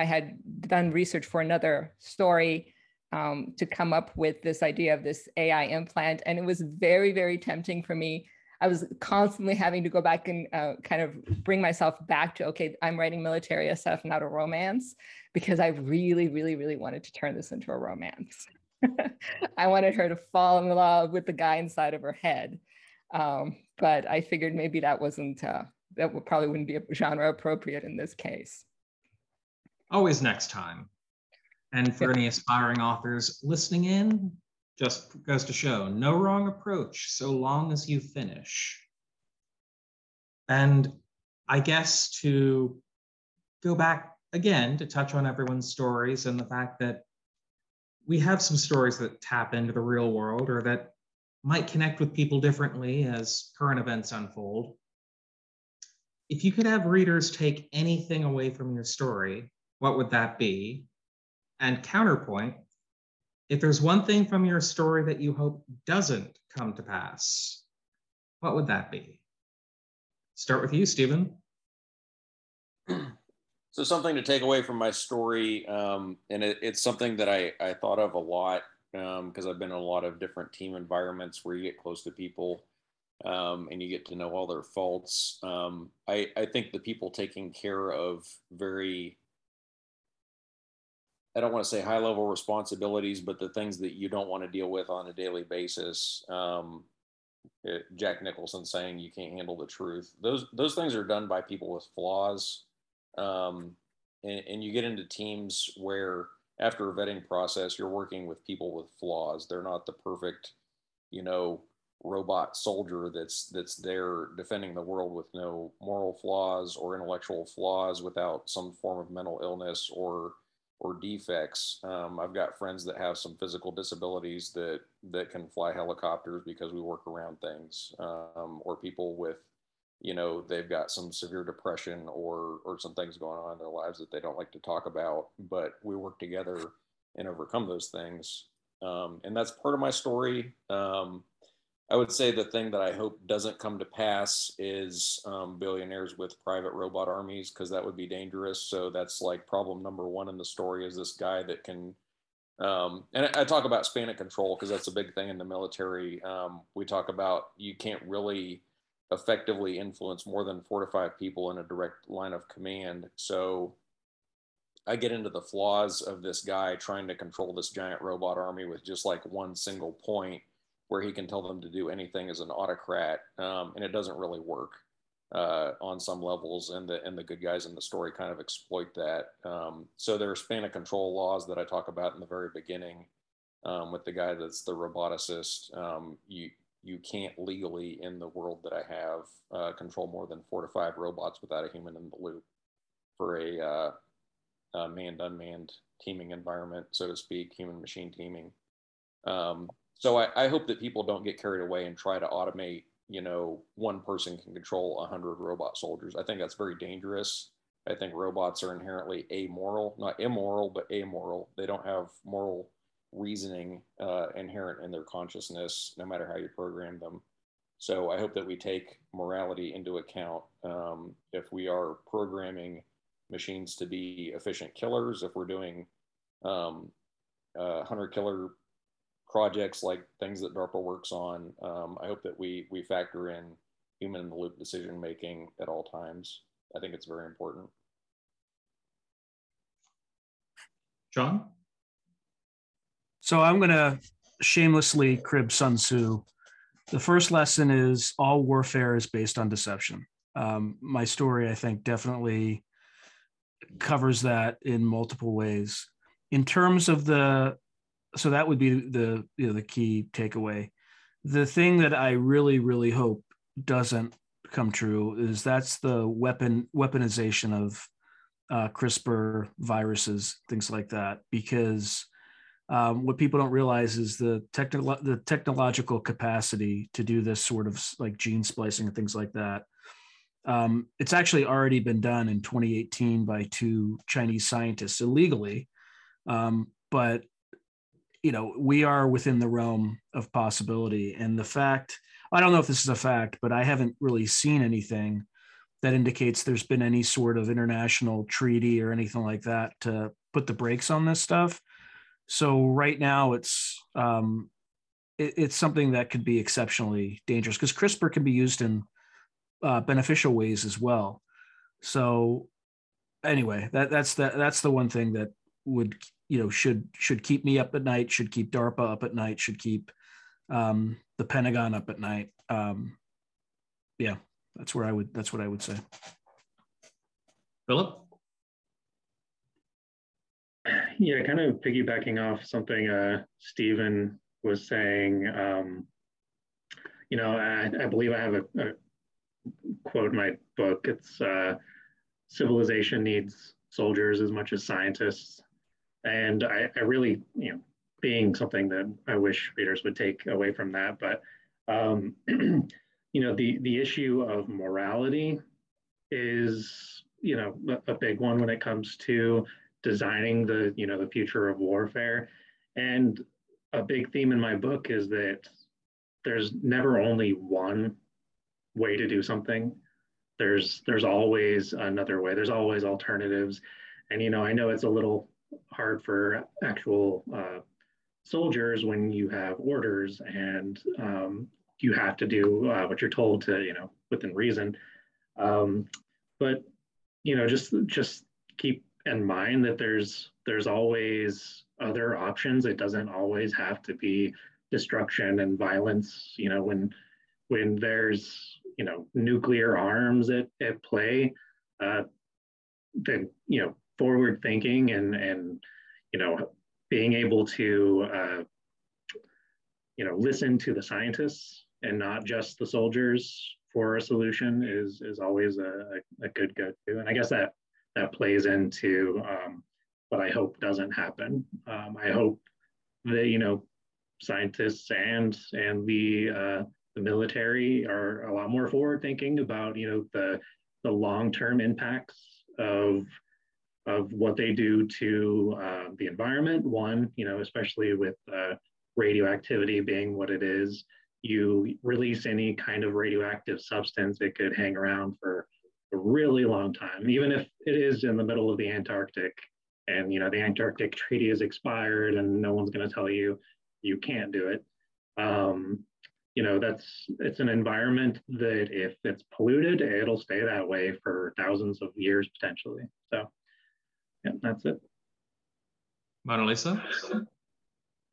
had done research for another story to come up with this idea of this AI implant, and it was very, very tempting for me. I was constantly having to go back and kind of bring myself back to, okay, I'm writing military SF, not a romance, because I really, really, really wanted to turn this into a romance. I wanted her to fall in love with the guy inside of her head. But I figured maybe that wasn't, probably wouldn't be genre appropriate in this case. Always next time. And for any aspiring authors listening in, just goes to show, no wrong approach so long as you finish. And I guess to go back again to touch on everyone's stories and the fact that we have some stories that tap into the real world or that might connect with people differently as current events unfold. If you could have readers take anything away from your story, what would that be? And counterpoint, if there's one thing from your story that you hope doesn't come to pass, what would that be? Start with you, Stephen. So something to take away from my story, and it's something that I thought of a lot because I've been in a lot of different team environments where you get close to people and you get to know all their faults. I think the people taking care of very, I don't want to say high level responsibilities, but the things that you don't want to deal with on a daily basis. Jack Nicholson saying you can't handle the truth. Those things are done by people with flaws. And you get into teams where after a vetting process, you're working with people with flaws. They're not the perfect, you know, robot soldier that's there defending the world with no moral flaws or intellectual flaws, without some form of mental illness or or defects. I've got friends that have some physical disabilities that can fly helicopters because we work around things, or people with, they've got some severe depression or some things going on in their lives that they don't like to talk about, but we work together and overcome those things. And that's part of my story. I would say the thing that I hope doesn't come to pass is billionaires with private robot armies, because that would be dangerous. So that's like problem number one in the story is this guy that can, and I talk about span of control because that's a big thing in the military. We talk about you can't really effectively influence more than 4 to 5 people in a direct line of command. So I get into the flaws of this guy trying to control this giant robot army with just like one single point where he can tell them to do anything as an autocrat. And it doesn't really work on some levels, and the good guys in the story kind of exploit that. So there are span of control laws that I talk about in the very beginning with the guy that's the roboticist. You can't legally, in the world that I have, control more than 4 to 5 robots without a human in the loop for a manned-unmanned teaming environment, so to speak, human-machine teaming. So I hope that people don't get carried away and try to automate, one person can control 100 robot soldiers. I think that's very dangerous. I think robots are inherently amoral, not immoral, but amoral. They don't have moral reasoning inherent in their consciousness, no matter how you program them. So I hope that we take morality into account if we are programming machines to be efficient killers, if we're doing hunter killer projects like things that DARPA works on. I hope that we factor in human in the loop decision making at all times. I think it's very important. John? So I'm going to shamelessly crib Sun Tzu. The first lesson is all warfare is based on deception. My story, I think, definitely covers that in multiple ways. In terms of so that would be the key takeaway. The thing that I really, really hope doesn't come true is that's the weaponization of CRISPR viruses, things like that, because what people don't realize is the technological capacity to do this sort of like gene splicing and things like that. It's actually already been done in 2018 by 2 Chinese scientists illegally. But, we are within the realm of possibility. And the fact, I don't know if this is a fact, but I haven't really seen anything that indicates there's been any sort of international treaty or anything like that to put the brakes on this stuff. So right now it's something that could be exceptionally dangerous because CRISPR can be used in beneficial ways as well. So anyway, that's the one thing that would, should keep me up at night, should keep DARPA up at night, should keep the Pentagon up at night. Yeah, that's what I would say. Philip? Yeah, kind of piggybacking off something Stephen was saying, I believe I have a quote in my book. It's civilization needs soldiers as much as scientists. And I really, being something that I wish readers would take away from that. But, the issue of morality is, a big one when it comes to designing the, the future of warfare. And a big theme in my book is that there's never only one way to do something. There's always another way. There's always alternatives. And, I know it's a little hard for actual soldiers when you have orders and you have to do what you're told to, within reason. But, just keep in mind that there's always other options. It doesn't always have to be destruction and violence. When there's nuclear arms at play, then forward thinking and being able to listen to the scientists and not just the soldiers for a solution is always a good go-to. And I guess that plays into but I hope doesn't happen. I hope that, you know, scientists and the military are a lot more forward thinking about, you know, the long-term impacts of what they do to the environment. One, you know, especially with radioactivity being what it is, you release any kind of radioactive substance, it could hang around for a really long time, even if it is in the middle of the Antarctic and, you know, the Antarctic Treaty is expired and no one's going to tell you you can't do it. You know, it's an environment that if it's polluted, it'll stay that way for thousands of years potentially. So yeah, that's it. Mona Lisa?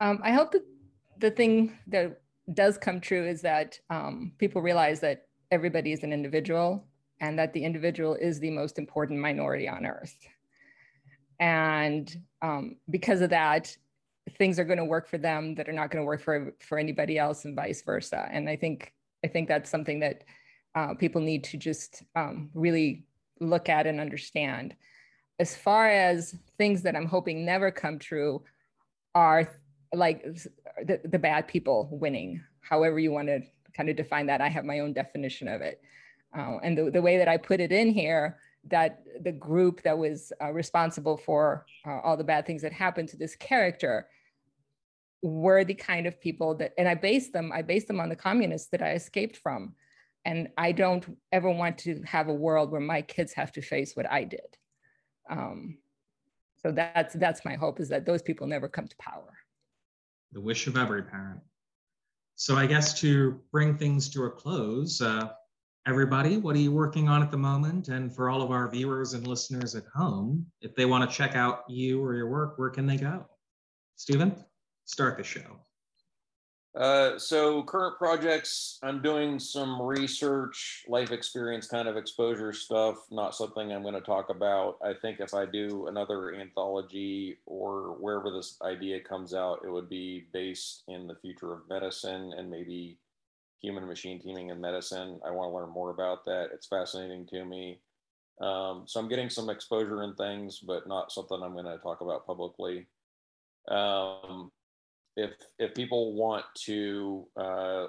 I hope that the thing that does come true is that people realize that everybody is an individual and that the individual is the most important minority on Earth. And because of that, things are going to work for them that are not going to work for anybody else, and vice versa. And I think that's something that people need to just really look at and understand. As far as things that I'm hoping never come true are like the bad people winning, however you want to kind of define that. I have my own definition of it. And the way that I put it in here, that the group that was responsible for all the bad things that happened to this character were the kind of people that, and I based them on the communists that I escaped from. And I don't ever want to have a world where my kids have to face what I did. So that's my hope, is that those people never come to power. The wish of every parent. So I guess to bring things to a close, everybody, what are you working on at the moment? And for all of our viewers and listeners at home, if they want to check out you or your work, where can they go? Stephen, start the show. So current projects, I'm doing some research, life experience kind of exposure stuff, not something I'm going to talk about. I think if I do another anthology or wherever this idea comes out, it would be based in the future of medicine and maybe human machine teaming in medicine. I want to learn more about that. It's fascinating to me. So I'm getting some exposure in things, but not something I'm going to talk about publicly. If people want to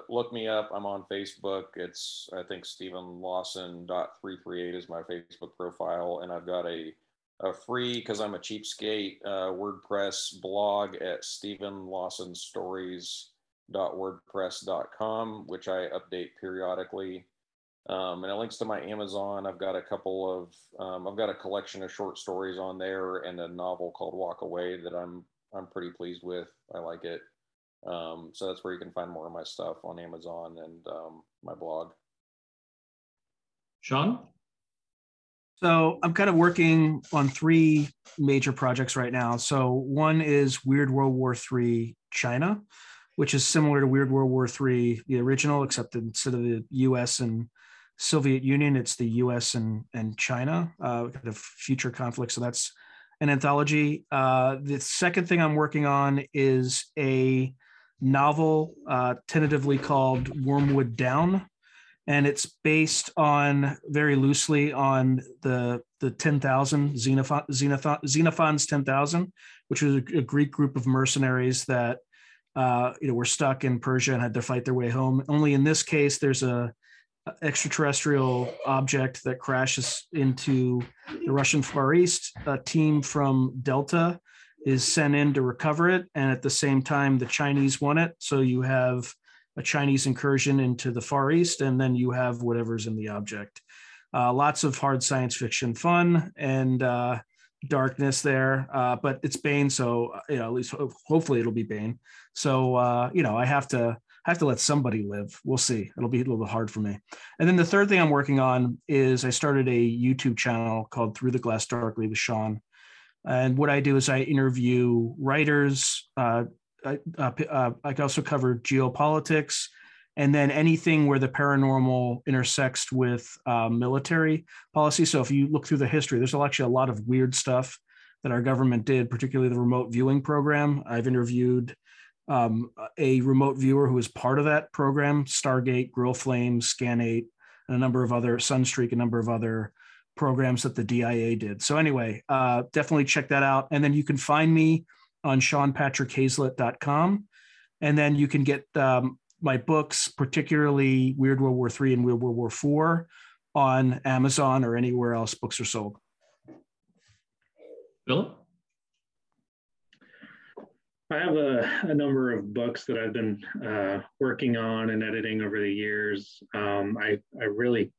look me up, I'm on Facebook. It's, I think, Stephen Lawson.338 is my Facebook profile. And I've got a free, because I'm a cheapskate, WordPress blog at Stephen Lawson Stories .wordpress.com, which I update periodically, and it links to my Amazon. I've got a couple of, I've got a collection of short stories on there and a novel called Walk Away that I'm pretty pleased with. I like it. So that's where you can find more of my stuff, on Amazon and my blog. Sean? So I'm kind of working on three major projects right now. So one is Weird World War III China, which is similar to Weird World War III, the original, except instead of the US and Soviet Union, it's the US and China, kind of future conflict. So that's an anthology. The second thing I'm working on is a novel tentatively called Wormwood Down. And it's based on, very loosely, on the 10,000, Xenophon's 10,000, which was a Greek group of mercenaries that were stuck in Persia and had to fight their way home. Only in this case, there's a extraterrestrial object that crashes into the Russian Far East. A team from Delta is sent in to recover it. And at the same time, the Chinese want it. So you have a Chinese incursion into the Far East, and then you have whatever's in the object. Lots of hard science fiction fun and darkness there, but it's Baen, so at least hopefully it'll be Baen. So I have to let somebody live. We'll see. It'll be a little bit hard for me. And then the third thing I'm working on is I started a YouTube channel called Through the Glass Darkly with Sean, and what I do is I interview writers. I also cover geopolitics, and then anything where the paranormal intersects with military policy. So if you look through the history, there's actually a lot of weird stuff that our government did, particularly the remote viewing program. I've interviewed a remote viewer who was part of that program, Stargate, Grill Flame, Scan 8, and a number of other, Sunstreak, a number of other programs that the DIA did. So anyway, definitely check that out. And then you can find me on SeanPatrickHazlett.com. And then you can get my books, particularly Weird World War III and Weird World War IV, on Amazon or anywhere else books are sold. Philip? I have a number of books that I've been working on and editing over the years. I really,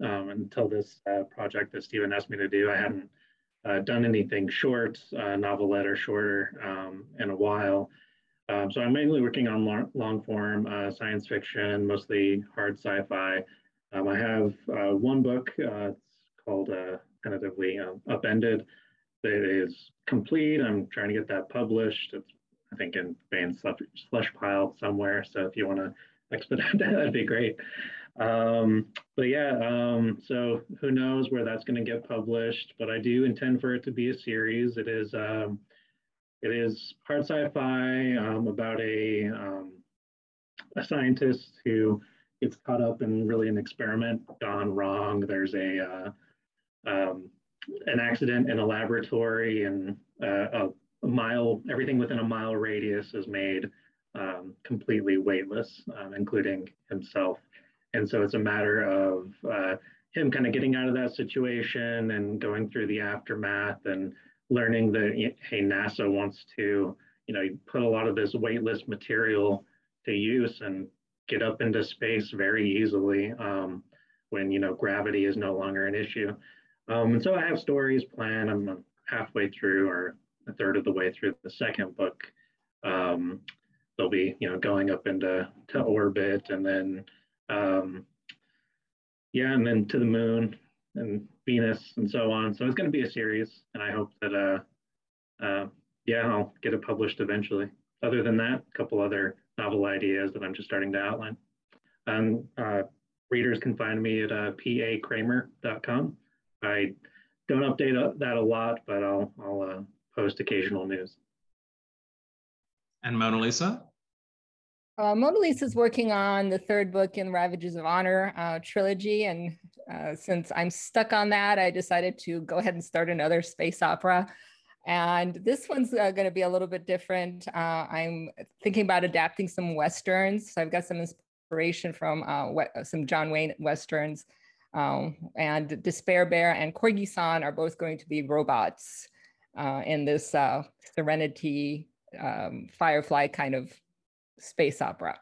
until this project that Stephen asked me to do, I hadn't done anything short, novelette or shorter in a while. So I'm mainly working on long form science fiction, mostly hard sci-fi. I have one book, it's called tentatively Upended, that is complete. I'm trying to get that published. It's, I think, in Baen's slush pile somewhere. So if you want to expedite that, that'd be great. But yeah, so who knows where that's going to get published, but I do intend for it to be a series. It is hard sci-fi about a scientist who gets caught up in really an experiment gone wrong. There's an accident in a laboratory, and everything within a mile radius is made completely weightless, including himself. And so it's a matter of him kind of getting out of that situation and going through the aftermath and learning that, hey, NASA wants to, put a lot of this weightless material to use and get up into space very easily when, gravity is no longer an issue. And so I have stories planned. I'm halfway through or a third of the way through the second book. They'll be, going up into orbit, and then, and then to the moon and Venus and so on. So it's going to be a series, and I hope that, I'll get it published eventually. Other than that, a couple other novel ideas that I'm just starting to outline. Readers can find me at pakramer.com. I don't update that a lot, but I'll post occasional news. And Mona Lisa? Mona Lisa is working on the third book in Ravages of Honor trilogy, and since I'm stuck on that, I decided to go ahead and start another space opera. And this one's going to be a little bit different. I'm thinking about adapting some Westerns, so I've got some inspiration from some John Wayne Westerns. And Despair Bear and Corgi-san are both going to be robots in this Serenity, Firefly kind of space opera.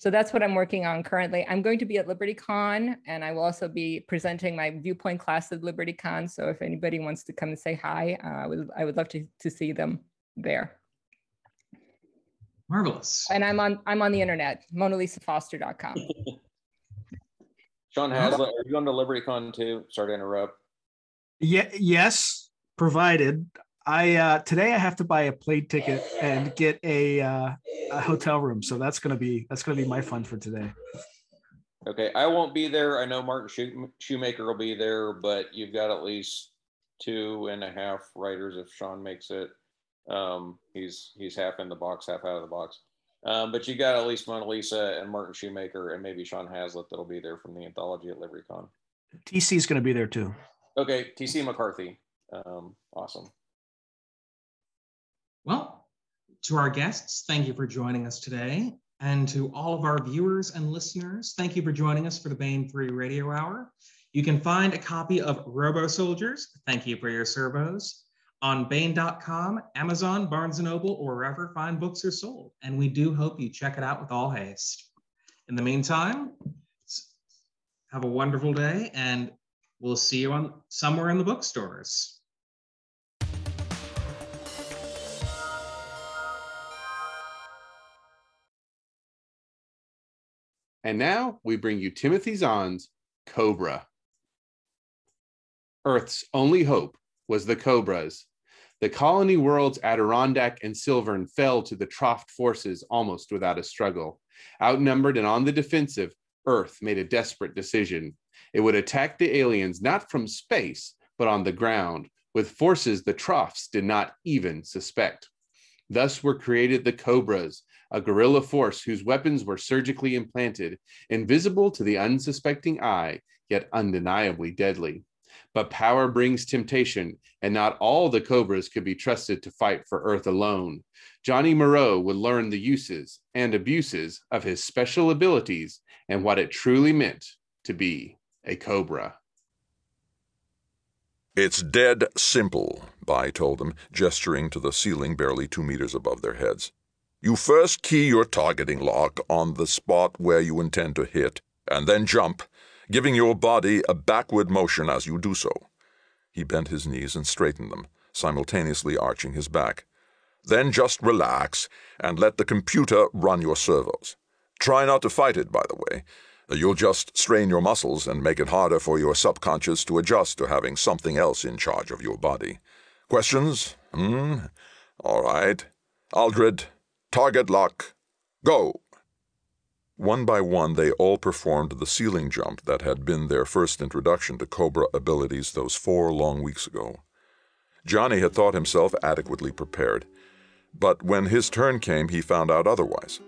So that's what I'm working on currently. I'm going to be at LibertyCon, and I will also be presenting my Viewpoint class at LibertyCon. So if anybody wants to come and say hi, I would love to see them there. Marvelous. And I'm on the internet, MonaLisaFoster.com. Sean Hazlett, are you going to LibertyCon too? Sorry to interrupt. Yeah, yes, provided. Today I have to buy a plane ticket and get a hotel room, so that's gonna be my fun for today. Okay, I won't be there. I know Martin Shoemaker will be there, but you've got at least 2.5 writers if Sean makes it. He's half in the box, half out of the box. But you got at least Mona Lisa and Martin Shoemaker and maybe Sean Hazlett that'll be there from the anthology at LibertyCon. TC is going to be there too. Okay, T.C. McCarthy. Awesome. Well, to our guests, thank you for joining us today. And to all of our viewers and listeners, thank you for joining us for the Baen 3 Radio Hour. You can find a copy of Robo Soldiers, thank you for your servos, on Baen.com, Amazon, Barnes & Noble, or wherever fine books are sold. And we do hope you check it out with all haste. In the meantime, have a wonderful day, and we'll see you somewhere in the bookstores. And now we bring you Timothy Zahn's Cobra. Earth's only hope was the Cobras. The colony worlds Adirondack and Silvern fell to the troughed forces almost without a struggle. Outnumbered and on the defensive, Earth made a desperate decision. It would attack the aliens not from space, but on the ground, with forces the troughs did not even suspect. Thus were created the Cobras, a guerrilla force whose weapons were surgically implanted, invisible to the unsuspecting eye, yet undeniably deadly. But power brings temptation, and not all the Cobras could be trusted to fight for Earth alone. Johnny Moreau would learn the uses and abuses of his special abilities and what it truly meant to be a Cobra. "It's dead simple," Bai told them, gesturing to the ceiling barely 2 meters above their heads. "You first key your targeting lock on the spot where you intend to hit, and then jump, giving your body a backward motion as you do so." He bent his knees and straightened them, simultaneously arching his back. "Then just relax and let the computer run your servos. Try not to fight it, by the way. You'll just strain your muscles and make it harder for your subconscious to adjust to having something else in charge of your body. Questions? All right. Aldred, target lock, go." One by one, they all performed the ceiling jump that had been their first introduction to Cobra abilities those 4 long weeks ago. Johnny had thought himself adequately prepared, but when his turn came, he found out otherwise.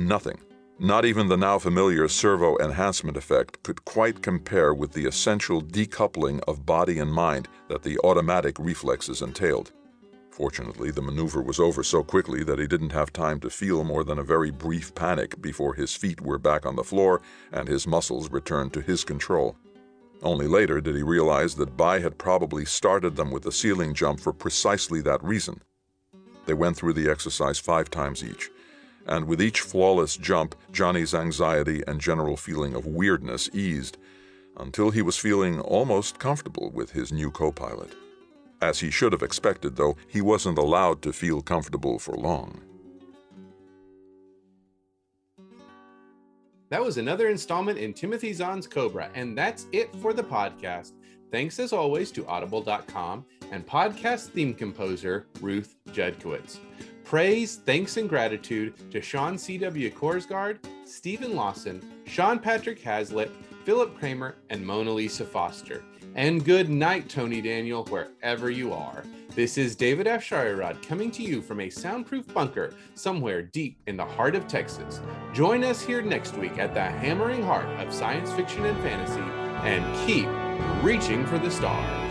Nothing, not even the now familiar servo enhancement effect, could quite compare with the essential decoupling of body and mind that the automatic reflexes entailed. Fortunately, the maneuver was over so quickly that he didn't have time to feel more than a very brief panic before his feet were back on the floor and his muscles returned to his control. Only later did he realize that Bai had probably started them with the ceiling jump for precisely that reason. They went through the exercise 5 times each, and with each flawless jump, Johnny's anxiety and general feeling of weirdness eased, until he was feeling almost comfortable with his new co-pilot. As he should have expected, though, he wasn't allowed to feel comfortable for long. That was another installment in Timothy Zahn's Cobra, and that's it for the podcast. Thanks, as always, to Audible.com and podcast theme composer Ruth Judkowitz. Praise, thanks, and gratitude to Sean C.W. Korsgaard, Stephen Lawson, Sean Patrick Hazlett, Philip Kramer, and Mona Lisa Foster. And good night, Tony Daniel, wherever you are. This is David Afsharirad coming to you from a soundproof bunker somewhere deep in the heart of Texas. Join us here next week at the hammering heart of science fiction and fantasy, and keep reaching for the stars.